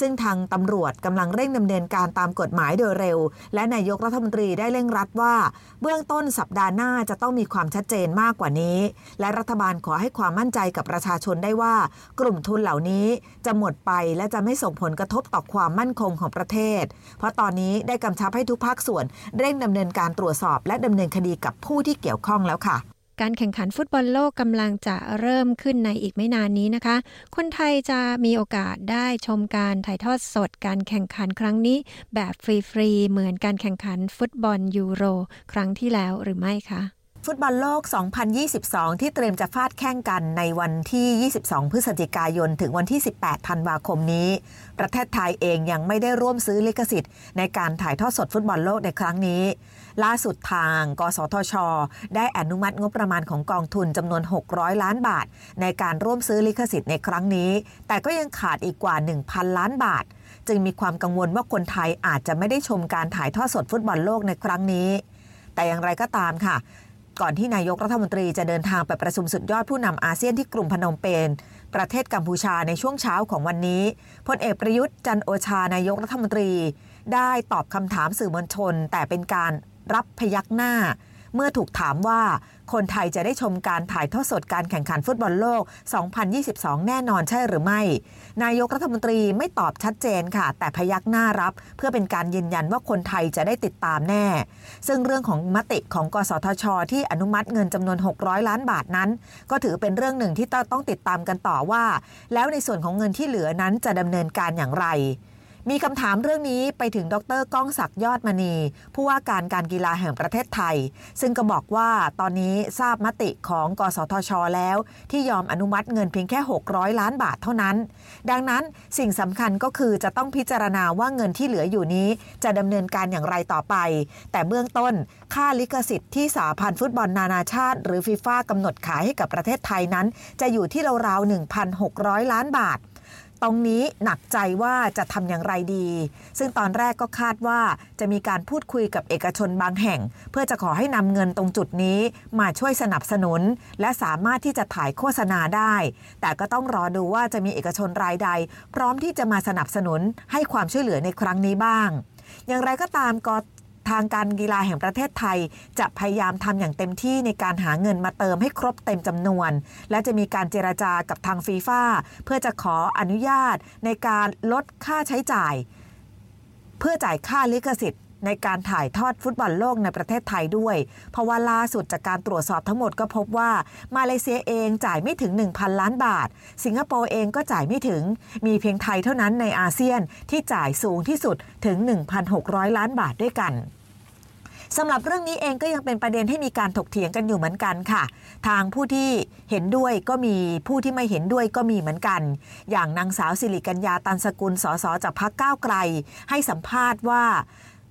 ซึ่งทางตำรวจกำลังเร่งดำเนินการตามกฎหมายโดยเร็วและนายกรัฐมนตรีได้เร่งรัดว่าเบื้องต้นสัปดาห์หน้าจะต้องมีความชัดเจนมากกว่านี้และรัฐบาลขอให้ความมั่นใจกับประชาชนได้ว่ากลุ่มทุนเหล่านี้จะหมดไปและจะไม่ส่งผลกระทบต่อความมั่นคงของประเทศเพราะตอนนี้ได้กำชับให้ทุกภาคส่วนเร่งดำเนินการตรวจสอบและดำเนินคดีกับผู้ที่เกี่ยวข้องแล้วค่ะ การแข่งขันฟุตบอลโลกกำลังจะเริ่มขึ้นในอีกไม่นานนี้นะคะคนไทยจะมีโอกาสได้ชมการถ่ายทอดสดการแข่งขันครั้งนี้แบบฟรีๆเหมือนการแข่งขันฟุตบอลยูโรครั้งที่แล้วหรือไม่คะฟุตบอลโลก สองพันยี่สิบสอง ที่เตรียมจะฟาดแข่งกันในวันที่ ยี่สิบสอง พฤศจิกายนถึงวันที่ สิบแปด ธันวาคมนี้ประเทศไทยเองยังไม่ได้ร่วมซื้อลิขสิทธิ์ในการถ่ายทอดสดฟุตบอลโลกในครั้งนี้ล่าสุดทางกสทช.ได้อนุมัติงบประมาณของกองทุนจำนวนหกร้อยล้านบาทในการร่วมซื้อลิขสิทธิ์ในครั้งนี้แต่ก็ยังขาดอีกกว่า หนึ่งพันล้านบาทจึงมีความกังวลว่าคนไทยอาจจะไม่ได้ชมการถ่ายทอดสดฟุตบอลโลกในครั้งนี้แต่อย่างไรก็ตามค่ะก่อนที่นายกรัฐมนตรีจะเดินทางไปประชุมสุดยอดผู้นำอาเซียนที่กรุงพนมเปญประเทศกัมพูชาในช่วงเช้าของวันนี้พลเอกประยุทธ์จันทร์โอชานายกรัฐมนตรีได้ตอบคำถามสื่อมวลชนแต่เป็นการรับพยักหน้าเมื่อถูกถามว่าคนไทยจะได้ชมการถ่ายทอดสดการแข่งขันฟุตบอลโลก สองพันยี่สิบสอง แน่นอนใช่หรือไม่นายกรัฐมนตรีไม่ตอบชัดเจนค่ะแต่พยักหน้ารับเพื่อเป็นการยืนยันว่าคนไทยจะได้ติดตามแน่ซึ่งเรื่องของมติของกสทช.ที่อนุมัติเงินจำนวนหกร้อยล้านบาทนั้นก็ถือเป็นเรื่องหนึ่งที่ต้องติดตามกันต่อว่าแล้วในส่วนของเงินที่เหลือนั้นจะดำเนินการอย่างไรมีคำถามเรื่องนี้ไปถึงดร.ก้องศักดิ์ยอดมณีผู้ว่าการการกีฬาแห่งประเทศไทยซึ่งก็บอกว่าตอนนี้ทราบมติของกสทช.แล้วที่ยอมอนุมัติเงินเพียงแค่หกร้อยล้านบาทเท่านั้นดังนั้นสิ่งสำคัญก็คือจะต้องพิจารณาว่าเงินที่เหลืออยู่นี้จะดำเนินการอย่างไรต่อไปแต่เบื้องต้นค่าลิขสิทธิ์ที่สหพันธ์ฟุตบอลนานาชาติหรือฟีฟ่ากำหนดขายให้กับประเทศไทยนั้นจะอยู่ที่ราวๆ หนึ่งพันหกร้อยล้านบาทตรงนี้หนักใจว่าจะทำอย่างไรดีซึ่งตอนแรกก็คาดว่าจะมีการพูดคุยกับเอกชนบางแห่งเพื่อจะขอให้นำเงินตรงจุดนี้มาช่วยสนับสนุนและสามารถที่จะถ่ายโฆษณาได้แต่ก็ต้องรอดูว่าจะมีเอกชนรายใดพร้อมที่จะมาสนับสนุนให้ความช่วยเหลือในครั้งนี้บ้างอย่างไรก็ตามก็ทางการกีฬาแห่งประเทศไทยจะพยายามทำอย่างเต็มที่ในการหาเงินมาเติมให้ครบเต็มจำนวนและจะมีการเจรจากับทางฟีฟ่าเพื่อจะขออนุญาตในการลดค่าใช้จ่ายเพื่อจ่ายค่าลิขสิทธิ์ในการถ่ายทอดฟุตบอลโลกในประเทศไทยด้วยเพราะว่าล่าสุดจากการตรวจสอบทั้งหมดก็พบว่ามาเลเซียเองจ่ายไม่ถึง หนึ่งพันล้านบาทสิงคโปร์เองก็จ่ายไม่ถึงมีเพียงไทยเท่านั้นในอาเซียนที่จ่ายสูงที่สุดถึง หนึ่งพันหกร้อยล้านบาทด้วยกันสำหรับเรื่องนี้เองก็ยังเป็นประเด็นให้มีการถกเถียงกันอยู่เหมือนกันค่ะทางผู้ที่เห็นด้วยก็มีผู้ที่ไม่เห็นด้วยก็มีเหมือนกันอย่างนางสาวสิริกัญญาตันสกุลสสจากพรรคก้าวไกลให้สัมภาษณ์ว่า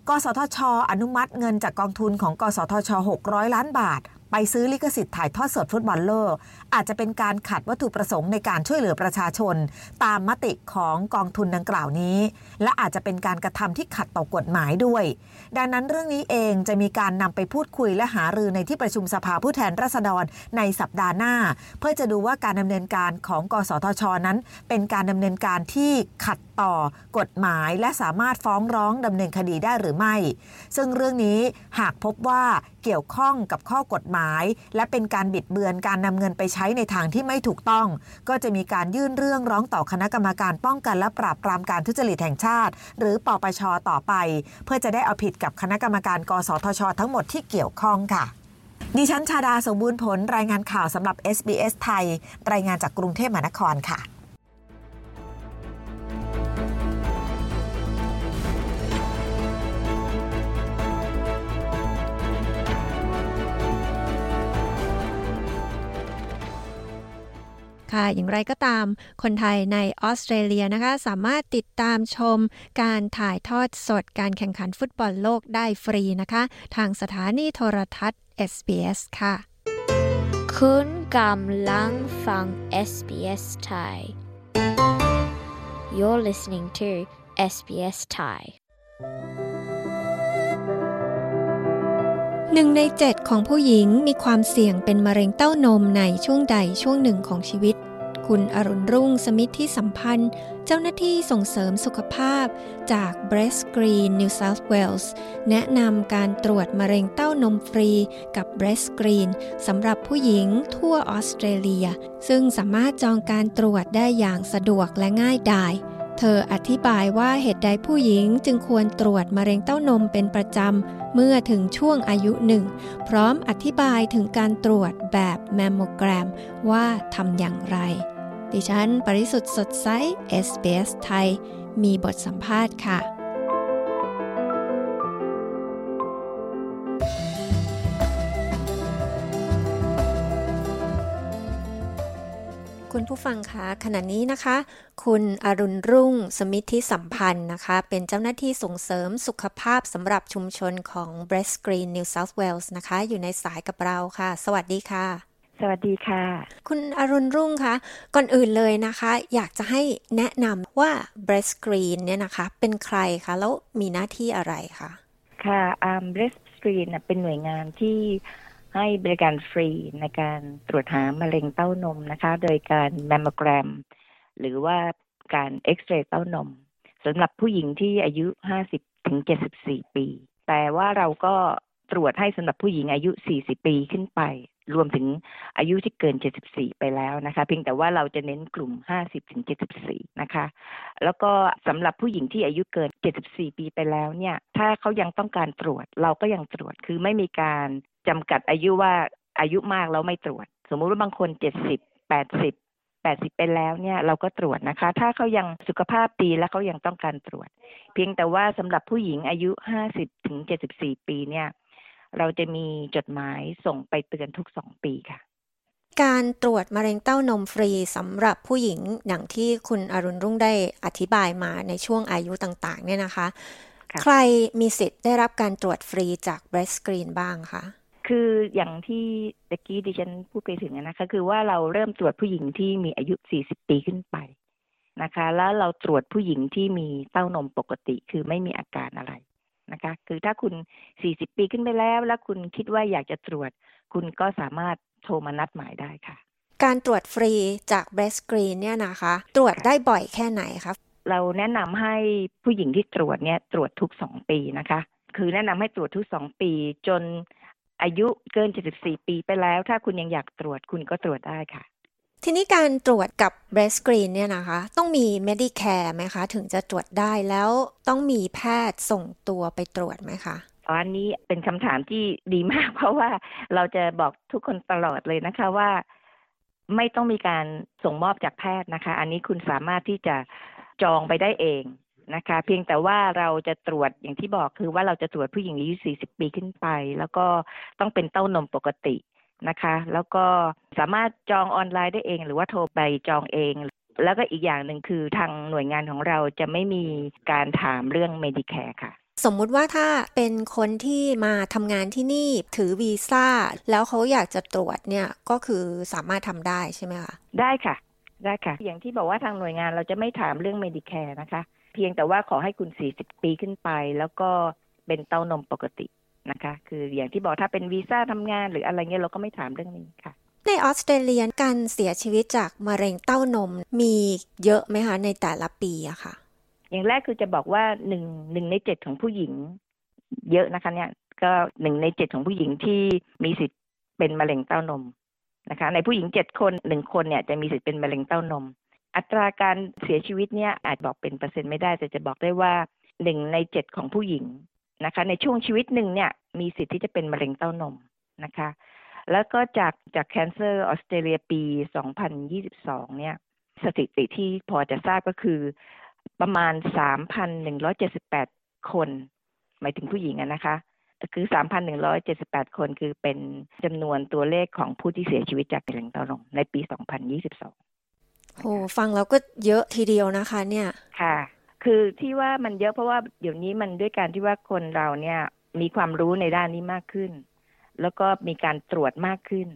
กสทช.อนุมัติเงินจากกองทุนของกสทช.หกร้อยล้านบาทไปซื้อลิขสิทธิ์ถ่ายทอดสดฟุตบอลโลกอาจจะเป็นการขัดวัตถุประสงค์ในการช่วยเหลือประชาชนตามมติของกองทุนดังกล่าวนี้และอาจจะเป็นการกระทำที่ขัดต่อกฎหมายด้วยดังนั้นเรื่องนี้เองจะมีการนำไปพูดคุยและหารือในที่ประชุมสภาผู้แทนราษฎรในสัปดาห์หน้าเพื่อจะดูว่าการดำเนินการของกสทช.นั้นเป็นการดำเนินการที่ขัดต่อกฎหมายและสามารถฟ้องร้องดำเนินคดีได้หรือไม่ซึ่งเรื่องนี้หากพบว่าเกี่ยวข้องกับข้อกฎหมายและเป็นการบิดเบือนการนำเงินไปใช้ในทางที่ไม่ถูกต้องก็จะมีการยื่นเรื่องร้องต่อคณะกรรมการป้องกันและปราบปรามการทุจริตแห่งชาติหรือปปช.ต่อไปเพื่อจะได้เอาผิดกับคณะกรรมการกสทช.ทั้งหมดที่เกี่ยวข้องค่ะดิฉันชาดาสมบูรณ์ผลรายงานข่าวสำหรับ เอส บี เอส ไทยรายงานจากกรุงเทพมหานครค่ะค่ะอย่างไรก็ตามคนไทยในออสเตรเลียนะคะสามารถติดตามชมการถ่ายทอดสดการแข่งขันฟุตบอลโลกได้ฟรีนะคะทางสถานีโทรทัศน์ เอส บี เอส ค่ะคุณกำลังฟัง เอส บี เอส Thai You're listening to เอส บี เอส Thaiหนึ่งในเจ็ดของผู้หญิงมีความเสี่ยงเป็นมะเร็งเต้านมในช่วงใดช่วงหนึ่งของชีวิตคุณอรุณรุ่งสมิทธิสัมพันธ์เจ้าหน้าที่ส่งเสริมสุขภาพจาก Breast Screen New South Wales แนะนำการตรวจมะเร็งเต้านมฟรีกับ Breast Screen สำหรับผู้หญิงทั่วออสเตรเลียซึ่งสามารถจองการตรวจได้อย่างสะดวกและง่ายดาย เธออธิบายว่าเหตุใดผู้หญิงจึงควรตรวจมะเร็งเต้านมเป็นประจำเมื่อถึงช่วงอายุหนึ่งพร้อมอธิบายถึงการตรวจแบบแมมโมแกรมว่าทำอย่างไรดิฉันปริสุทธิ์สดใส เอส บี เอส ไทยมีบทสัมภาษณ์ค่ะคุณผู้ฟังคะขณะนี้นะคะคุณอรุณรุ่งสมิทธิสัมพันธ์นะคะเป็นเจ้าหน้าที่ส่งเสริมสุขภาพสำหรับชุมชนของ Breast Screen New South Wales นะคะอยู่ในสายกับเราค่ะสวัสดีค่ะสวัสดีค่ะคุณอรุณรุ่งคะก่อนอื่นเลยนะคะอยากจะให้แนะนำว่า Breast Screen เนี่ยนะคะเป็นใครคะแล้วมีหน้าที่อะไรคะค่ะอ่า Breast Screen เป็นหน่วยงานที่ให้บริการฟรีในการตรวจหามะเร็งเต้านมนะคะโดยการแมมโมแกรมหรือว่าการเอ็กซเรย์เต้านมสำหรับผู้หญิงที่อายุห้าสิบถึงเจ็ดสิบสี่ปีแต่ว่าเราก็ตรวจให้สำหรับผู้หญิงอายุสี่สิบปีขึ้นไปรวมถึงอายุที่เกินเจ็ดสิบสี่ไปแล้วนะคะเพียงแต่ว่าเราจะเน้นกลุ่มห้าสิบถึงเจ็ดสิบสี่นะคะแล้วก็สำหรับผู้หญิงที่อายุเกินเจ็ดสิบสี่ปีไปแล้วเนี่ยถ้าเขายังต้องการตรวจเราก็ยังตรวจคือไม่มีการจำกัดอายุว่าอายุมากแล้วไม่ตรวจสมมุติว่าบางคนเจ็ดสิบ แปดสิบ แปดสิบไปแล้วเนี่ยเราก็ตรวจนะคะถ้าเขายังสุขภาพดีและเขายังต้องการตรวจเพียงแต่ว่าสำหรับผู้หญิงอายุห้าสิบถึงเจ็ดสิบสี่ปีเนี่ยเราจะมีจดหมายส่งไปเตือนทุกสองปีค่ะการตรวจมะเร็งเต้านมฟรีสำหรับผู้หญิงอย่างที่คุณอรุณรุ่งได้อธิบายมาในช่วงอายุต่างๆเนี่ยนะคะใครมีสิทธิ์ได้รับการตรวจฟรีจาก Breast Screen บ้างคะคืออย่างที่ตะกี้ดิฉันพูดไปถึงนะคะคือว่าเราเริ่มตรวจผู้หญิงที่มีอายุสี่สิบปีขึ้นไปนะคะแล้วเราตรวจผู้หญิงที่มีเต้านมปกติคือไม่มีอาการอะไรนะคะคือถ้าคุณสี่สิบปีขึ้นไปแล้วแล้วคุณคิดว่าอยากจะตรวจคุณก็สามารถโทรมานัดหมายได้ค่ะการตรวจฟรีจาก Breast Screen เนี่ยนะคะตรวจได้บ่อยแค่ไหนคะเราแนะนำให้ผู้หญิงที่ตรวจเนี่ยตรวจทุกสองปีนะคะคือแนะนำให้ตรวจทุกสองปีจนอายุเกินเจ็ดสิบสี่ปีไปแล้วถ้าคุณยังอยากตรวจคุณก็ตรวจได้ค่ะทีนี้การตรวจกับ Breast Screen เนี่ยนะคะต้องมี Medicare ไหมคะถึงจะตรวจได้แล้วต้องมีแพทย์ส่งตัวไปตรวจไหมคะอันนี้เป็นคำถามที่ดีมากเพราะว่าเราจะบอกทุกคนตลอดเลยนะคะว่าไม่ต้องมีการส่งมอบจากแพทย์นะคะอันนี้คุณสามารถที่จะจองไปได้เองนะคะเพียงแต่ว่าเราจะตรวจอย่างที่บอกคือว่าเราจะตรวจผู้หญิงอายุสี่สิบปีขึ้นไปแล้วก็ต้องเป็นเต้านมปกตินะคะแล้วก็สามารถจองออนไลน์ได้เองหรือว่าโทรไปจองเองแล้วก็อีกอย่างหนึ่งคือทางหน่วยงานของเราจะไม่มีการถามเรื่อง Medicare ค่ะสมมุติว่าถ้าเป็นคนที่มาทำงานที่นี่ถือวีซ่าแล้วเขาอยากจะตรวจเนี่ยก็คือสามารถทำได้ใช่ไหมคะได้ค่ะได้ค่ะอย่างที่บอกว่าทางหน่วยงานเราจะไม่ถามเรื่อง Medicare นะคะเพียงแต่ว่าขอให้คุณสี่สิบปีขึ้นไปแล้วก็เป็นเต้านมปกตินะคะคืออย่างที่บอกถ้าเป็นวีซ่าทำงานหรืออะไรเงี้ยเราก็ไม่ถามเรื่องนี้ค่ะในออสเตรเลียการเสียชีวิตจากมะเร็งเต้านมมีเยอะไหมคะในแต่ละปีอะค่ะอย่างแรกคือจะบอกว่า1 1ในเจ็ดของผู้หญิงเยอะนะคะเนี่ยก็หนึ่งในเจ็ดของผู้หญิงที่มีสิทธิ์เป็นมะเร็งเต้านมนะคะในผู้หญิงเจ็ดคนหนึ่งคนเนี่ยจะมีสิทธิ์เป็นมะเร็งเต้านมอัตราการเสียชีวิตเนี่ยอาจบอกเป็นเปอร์เซ็นต์ไม่ได้แต่จะบอกได้ว่าหนึ่งในเจ็ดของผู้หญิงนะคะในช่วงชีวิตหนึ่งเนี่ยมีสิทธิ์ที่จะเป็นมะเร็งเต้านมนะคะแล้วก็จากจาก Cancer Australia ปีสองพันยี่สิบสองเนี่ยสถิติที่พอจะทราบก็คือประมาณ สามพันหนึ่งร้อยเจ็ดสิบแปด คนหมายถึงผู้หญิงนะคะคือ สามพันหนึ่งร้อยเจ็ดสิบแปด คนคือเป็นจำนวนตัวเลขของผู้ที่เสียชีวิตจากมะเร็งเต้านมในปีสองพันยี่สิบสองโอ้ฟังแล้วก็เยอะทีเดียวนะคะเนี่ยค่ะคือที่ว่ามันเยอะเพราะว่าเดี๋ยวนี้มันด้วยการที่ว่าคนเราเนี่ยมีความรู้ในด้านนี้มากขึ้นแล้วก็มีการตรวจมากขึ้น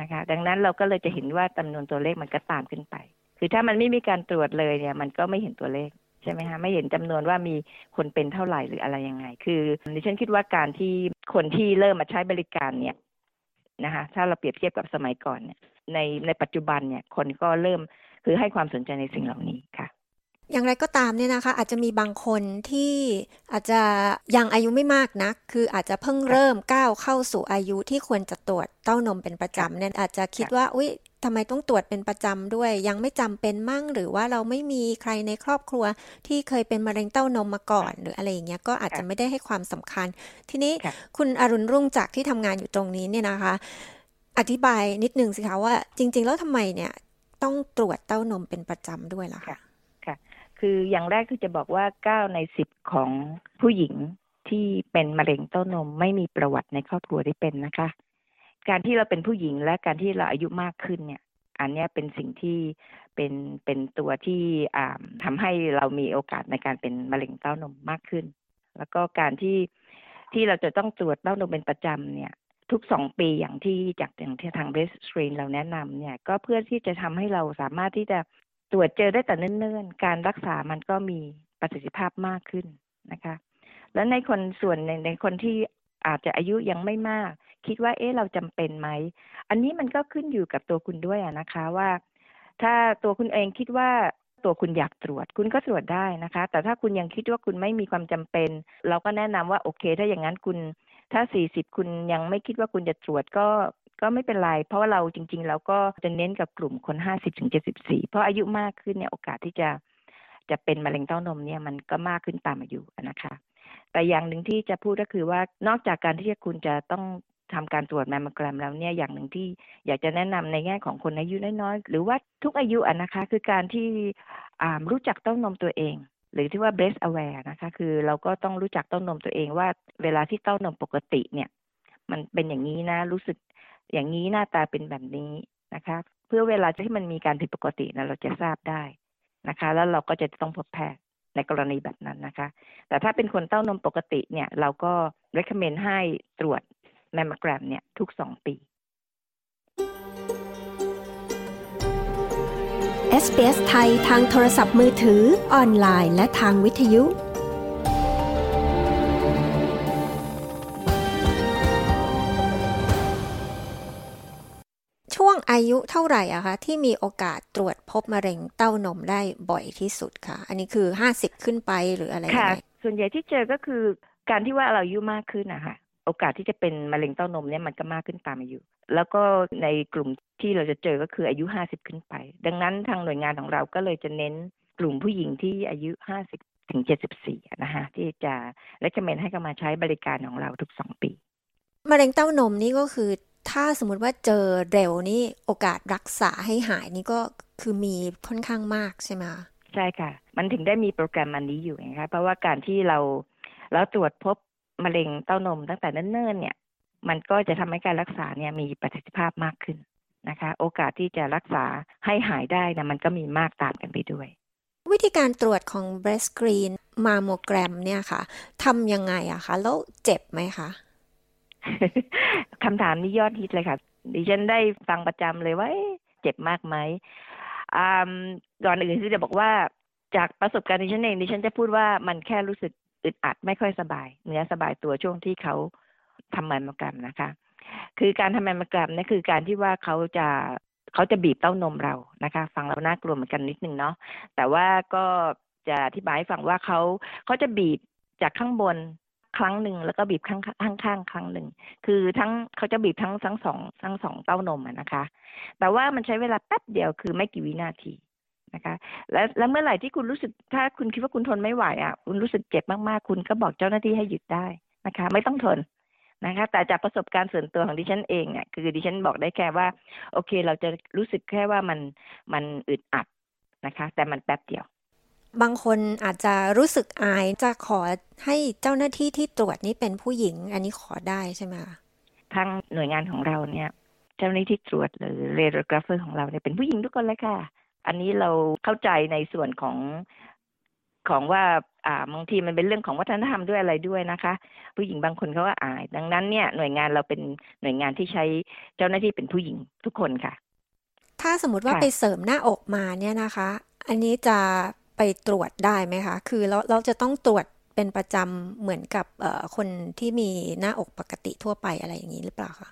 นะคะดังนั้นเราก็เลยจะเห็นว่าจำนวนตัวเลขมันก็ตามขึ้นไปคือถ้ามันไม่มีการตรวจเลยเนี่ยมันก็ไม่เห็นตัวเลขใช่ไหมคะไม่เห็นจำนวนว่ามีคนเป็นเท่าไหร่หรืออะไรยังไงคือดิฉันคิดว่าการที่คนที่เริ่มมาใช้บริการเนี่ยนะคะถ้าเราเปรียบเทียบกับสมัยก่อนเนี่ยในในปัจจุบันเนี่ยคนก็เริ่มคือให้ความสนใจในสิ่งเหล่านี้ค่ะอย่างไรก็ตามเนี่ยนะคะอาจจะมีบางคนที่อาจจะยังอายุไม่มากนักคืออาจจะเพิ่งเริ่มก้าวเข้าสู่อายุที่ควรจะตรวจเต้านมเป็นประจำเนี่ยอาจจะคิดว่าอุ๊ย ทำไมต้องตรวจเป็นประจำด้วยยังไม่จำเป็นมั่งหรือว่าเราไม่มีใครในครอบครัวที่เคยเป็นมะเร็งเต้านมมาก่อนหรืออะไรอย่างเงี้ยก็อาจจะไม่ได้ให้ความสำคัญทีนี้คุณอรุณรุ่งจากที่ทำงานอยู่ตรงนี้เนี่ยนะคะอธิบายนิดนึงสิคะว่าจริงๆแล้วทำไมเนี่ยต้องตรวจเต้านมเป็นประจำด้วยล่ะค่ะค่ะคืออย่างแรกที่จะบอกว่าเก้าในสิบของผู้หญิงที่เป็นมะเร็งเต้านมไม่มีประวัติในครอบครัวที่เป็นนะคะการที่เราเป็นผู้หญิงและการที่เราอายุมากขึ้นเนี่ยอันนี้เป็นสิ่งที่เป็นเป็นตัวที่ทำให้เรามีโอกาสในการเป็นมะเร็งเต้านมมากขึ้นแล้วก็การที่ที่เราจะต้องตรวจเต้านมเป็นประจำเนี่ยทุกสองปีอย่างที่จากอย่างที่ทาง Breast Screen เราแนะนำเนี่ยก็เพื่อที่จะทำให้เราสามารถที่จะตรวจเจอได้แต่เนิ่นๆการรักษามันก็มีประสิทธิภาพมากขึ้นนะคะและในคนส่วนในคนที่อาจจะอายุยังไม่มากคิดว่าเอ๊ะเราจำเป็นไหมอันนี้มันก็ขึ้นอยู่กับตัวคุณด้วยนะคะว่าถ้าตัวคุณเองคิดว่าตัวคุณอยากตรวจคุณก็ตรวจได้นะคะแต่ถ้าคุณยังคิดว่าคุณไม่มีความจำเป็นเราก็แนะนำว่าโอเคถ้าอย่างนั้นคุณถ้าสี่สิบคุณยังไม่คิดว่าคุณจะตรวจก็ก็ไม่เป็นไรเพราะว่าเราจริงๆเราก็จะเน้นกับกลุ่มคน ห้าสิบถึงเจ็ดสิบสี่ เพราะอายุมากขึ้นเนี่ยโอกาสที่จะจะเป็นมะเร็งเต้านมเนี่ยมันก็มากขึ้นตามอายุนะคะแต่อย่างหนึ่งที่จะพูดก็คือว่านอกจากการที่คุณจะต้องทำการตรวจแมมโมแกรมแล้วเนี่ยอย่างหนึ่งที่อยากจะแนะนำในแง่ของคนอายุน้อยๆหรือว่าทุกอายุอ่ะนะคะคือการที่รู้จักเต้านมตัวเองหรือที่ว่า breast aware นะคะคือเราก็ต้องรู้จักเต้านมตัวเองว่าเวลาที่เต้านมปกติเนี่ยมันเป็นอย่างนี้นะรู้สึกอย่างนี้หน้าตาเป็นแบบนี้นะคะเพื่อเวลาที่มันมีการผิดปกตินะเราจะทราบได้นะคะแล้วเราก็จะต้องพบแพทย์ในกรณีแบบนั้นนะคะแต่ถ้าเป็นคนเต้านมปกติเนี่ยเราก็ recommend ให้ตรวจแมมโมแกรมเนี่ยทุกสองปี เอส บี เอส ไทยทางโทรศัพท์มือถือออนไลน์และทางวิทยุช่วงอายุเท่าไหร่อะคะที่มีโอกาสตรวจพบมะเร็งเต้านมได้บ่อยที่สุดคะอันนี้คือห้าสิบขึ้นไปหรืออะไรยังไงส่วนใหญ่ที่เจอก็คือการที่ว่าเราอายุมากขึ้นนะคะโอกาสที่จะเป็นมะเร็งเต้านมเนี่ยมันก็มากขึ้นตามอายุแล้วก็ในกลุ่มที่เราจะเจอก็คืออายุห้าสิบขึ้นไปดังนั้นทางหน่วยงานของเราก็เลยจะเน้นกลุ่มผู้หญิงที่อายุห้าสิบถึงเจ็ดสิบสี่นะคะที่จะและจะเมนให้เข้ามาใช้บริการของเราทุกสองปีมะเร็งเต้านมนี่ก็คือถ้าสมมุติว่าเจอเร็วนี่โอกาสรักษาให้หายนี่ก็คือมีค่อนข้างมากใช่มั้ยใช่ค่ะมันถึงได้มีโปรแกรมอันนี้อยู่นะคะเพราะว่าการที่เราเราตรวจพบมะเร็งเต้านมตั้งแต่เนิ่นๆเนี่ยมันก็จะทำให้การรักษาเนี่ยมีประสิทธิภาพมากขึ้นนะคะโอกาสที่จะรักษาให้หายได้นะมันก็มีมากตามกันไปด้วยวิธีการตรวจของ Breast Screen มาโมแกรมเนี่ยค่ะทำยังไงอะคะแล้วเจ็บไหมคะ คำถามนี้ยอดฮิตเลยค่ะดิฉันได้ฟังประจำเลยว่าเจ็บมากไหมก่อนอื่นที่จะบอกว่าจากประสบการณ์ดิฉันเองดิฉันจะพูดว่ามันแค่รู้สึกอึดอัดไม่ค่อยสบายเนื้อสบายตัวช่วงที่เขาทำแมมโมแกรมนะคะคือการทำแมมโมแกรมนี่คือการที่ว่าเขาจะเขาจะบีบเต้านมเรานะคะฟังเราน่ากลัวเหมือนกันนิดนึงเนาะแต่ว่าก็จะอธิบายให้ฟังว่าเขาเขาจะบีบจากข้างบนครั้งนึงแล้วก็บีบข้างข้างข้างครั้งนึงคือทั้งเขาจะบีบทั้งทั้งสองทั้งสองเต้านมนะคะแต่ว่ามันใช้เวลาแป๊บเดียวคือไม่กี่วินาทีนะคะและและเมื่อไหร่ที่คุณรู้สึกถ้าคุณคิดว่าคุณทนไม่ไหวอ่ะคุณรู้สึกเจ็บมากๆคุณก็บอกเจ้าหน้าที่ให้หยุดได้นะคะไม่ต้องทนนะคะแต่จากประสบการณ์ส่วนตัวของดิฉันเองเนี่ยคือดิฉันบอกได้แค่ว่าโอเคเราจะรู้สึกแค่ว่ามันมันอึดอัดนะคะแต่มันแป๊บเดียวบางคนอาจจะรู้สึกอายจะขอให้เจ้าหน้าที่ที่ตรวจนี่เป็นผู้หญิงอันนี้ขอได้ใช่ไหมทางหน่วยงานของเราเนี่ยเจ้าหน้าที่ตรวจหรือเรดิโอกราฟเฟอร์ของเราเนี่ยเป็นผู้หญิงทุกคนเลยค่ะอันนี้เราเข้าใจในส่วนของของว่าอ่าบางทีมันเป็นเรื่องของวัฒนธรรมด้วยอะไรด้วยนะคะผู้หญิงบางคนเขาก็อายดังนั้นเนี่ยหน่วยงานเราเป็นหน่วยงานที่ใช้เจ้าหน้าที่เป็นผู้หญิงทุกคนค่ะถ้าสมมติว่าไปเสริมหน้าอกมาเนี่ยนะคะอันนี้จะไปตรวจได้ไหมคะคือเราเราจะต้องตรวจเป็นประจำเหมือนกับเอ่อคนที่มีหน้าอกปกติทั่วไปอะไรอย่างนี้หรือเปล่าคะ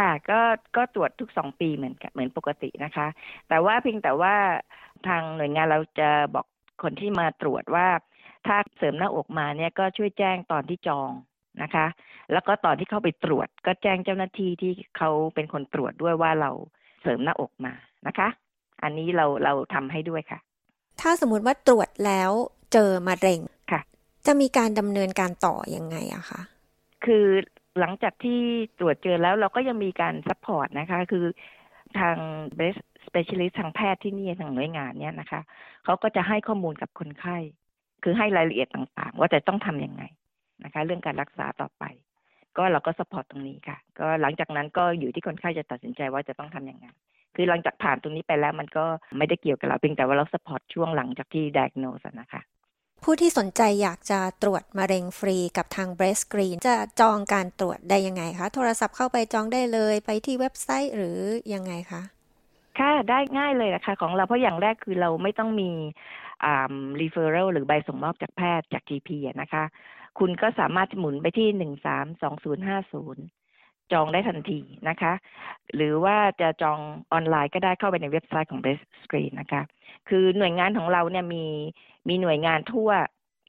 ค่ะก็ก็ตรวจทุกสองปีเหมือนเหมือนปกตินะคะแต่ว่าเพียงแต่ว่าทางหน่วยงานเราจะบอกคนที่มาตรวจว่าถ้าเสริมหน้าอกมาเนี่ยก็ช่วยแจ้งตอนที่จองนะคะแล้วก็ตอนที่เข้าไปตรวจก็แจ้งเจ้าหน้าที่ที่เขาเป็นคนตรวจด้วยว่าเราเสริมหน้าอกมา นะคะอันนี้เราเราทำให้ด้วยค่ะถ้าสมมติว่าตรวจแล้วเจอมะเร็งค่ะจะมีการดำเนินการต่อยังไงอะคะคือหลังจากที่ตรวจเจอแล้วเราก็ยังมีการซัพพอร์ตนะคะคือทาง breast specialist ทางแพทย์ที่นี่ทางหน่วยงานเนี่ยนะคะเขาก็จะให้ข้อมูลกับคนไข้คือให้รายละเอียดต่างๆว่าจะต้องทำยังไงนะคะเรื่องการรักษาต่อไปก็เราก็ซัพพอร์ตตรงนี้ค่ะก็หลังจากนั้นก็อยู่ที่คนไข้จะตัดสินใจว่าจะต้องทำยังไงคือหลังจากผ่านตรงนี้ไปแล้วมันก็ไม่ได้เกี่ยวกับเราเพียงแต่ว่าเราซัพพอร์ตช่วงหลังจากที่ diagnose นะคะผู้ที่สนใจอยากจะตรวจมะเร็งฟรีกับทาง Breast Screen จะจองการตรวจได้ยังไงคะโทรศัพท์เข้าไปจองได้เลยไปที่เว็บไซต์หรือยังไงคะค่ะได้ง่ายเลยนะคะของเราเพราะอย่างแรกคือเราไม่ต้องมีอ่า referral หรือใบส่งมอบจากแพทย์จาก จี พี นะคะคุณก็สามารถหมุนไปที่หนึ่งสามสองศูนย์ห้าศูนย์จองได้ทันทีนะคะหรือว่าจะจองออนไลน์ก็ได้เข้าไปในเว็บไซต์ของ Breast Screen นะคะคือหน่วยงานของเราเนี่ยมีมีหน่วยงานทั่ว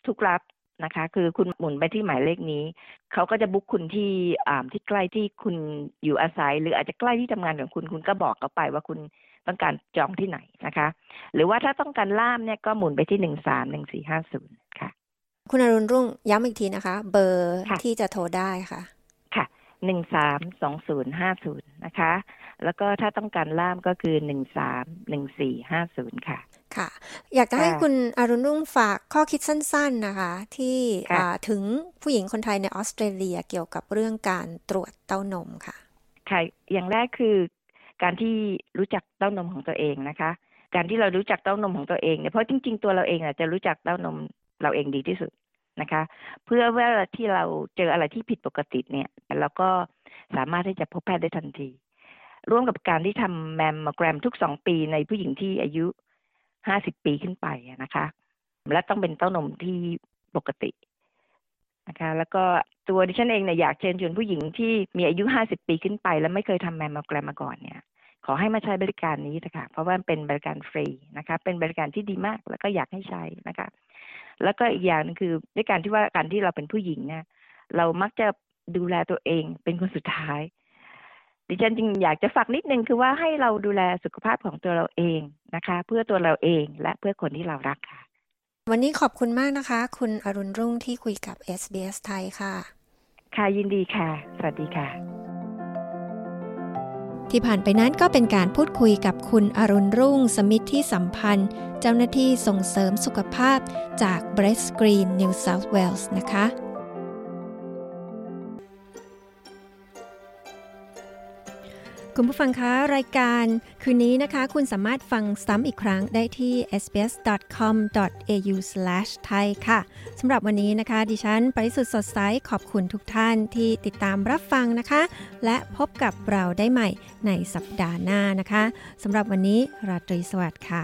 ทุกรัฐนะคะคือคุณหมุนไปที่หมายเลขนี้เขาก็จะบุ๊กคุณที่อ่าที่ใกล้ที่คุณอยู่อาศัยหรืออาจจะใกล้ที่ทำงานของคุณคุณก็บอกเขาไปว่าคุณต้องการจองที่ไหนนะคะหรือว่าถ้าต้องการล่ามเนี่ยก็หมุนไปที่หนึ่งสามหนึ่งสี่ห้าศูนย์ค่ะคุณอรุณรุ่งย้ำอีกทีนะคะเบอร์ที่จะโทรได้ค่ะค่ะหนึ่งสามสองศูนย์ห้าศูนย์นะคะแล้วก็ถ้าต้องการล่ามก็คือหนึ่งสามหนึ่งสี่ห้าศูนย์ค่ะค่ะอยากจะให้คุณอรุณรุ่งฝากข้อคิดสั้นๆนะคะที่ถึงผู้หญิงคนไทยในออสเตรเลียเกี่ยวกับเรื่องการตรวจเต้านมค่ะค่ะอย่างแรกคือการที่รู้จักเต้านมของตัวเองนะคะการที่เรารู้จักเต้านมของตัวเองเนี่ยเพราะจริงๆตัวเราเองอ่ะจะรู้จักเต้านมเราเองดีที่สุดนะคะเพื่อเวลาที่เราเจออะไรที่ผิดปกติเนี่ยเราก็สามารถที่จะพบแพทย์ได้ทันทีร่วมกับการที่ทำแมมโมแกรมทุกสองปีในผู้หญิงที่อายุห้าสิบปีขึ้นไปนะคะและต้องเป็นเต้านมที่ปกตินะคะแล้วก็ตัวดิฉันเองเนี่ยอยากเชิญชวนผู้หญิงที่มีอายุห้าสิบปีขึ้นไปและไม่เคยทำแมมโมแกรมมาก่อนเนี่ยขอให้มาใช้บริการนี้นะคะเพราะว่าเป็นบริการฟรีนะคะเป็นบริการที่ดีมากแล้วก็อยากให้ใช้นะคะแล้วก็อีกอย่างนึงคือด้วยการที่ว่าการที่เราเป็นผู้หญิงเนี่ยเรามักจะดูแลตัวเองเป็นคนสุดท้ายดิฉันจึงอยากจะฝากนิดนึงคือว่าให้เราดูแลสุขภาพของตัวเราเองนะคะเพื่อตัวเราเองและเพื่อคนที่เรารักค่ะวันนี้ขอบคุณมากนะคะคุณอรุณรุ่งที่คุยกับ เอส บี เอส ไทยค่ะค่ะยินดีค่ะสวัสดีค่ะที่ผ่านไปนั้นก็เป็นการพูดคุยกับคุณอรุณรุ่งสมิทธิสัมพันธ์เจ้าหน้าที่ส่งเสริมสุขภาพจาก Breast Screen New South Wales นะคะคุณผู้ฟังคะรายการคืนนี้นะคะคุณสามารถฟังซ้ำอีกครั้งได้ที่ เอส บี เอส ดอท คอม ดอท เอ ยู สแลช ไทย ค่ะสำหรับวันนี้นะคะดิฉันปริสุทธิ์สดใสขอบคุณทุกท่านที่ติดตามรับฟังนะคะและพบกับเราได้ใหม่ในสัปดาห์หน้านะคะสำหรับวันนี้ราตรีสวัสดิ์ค่ะ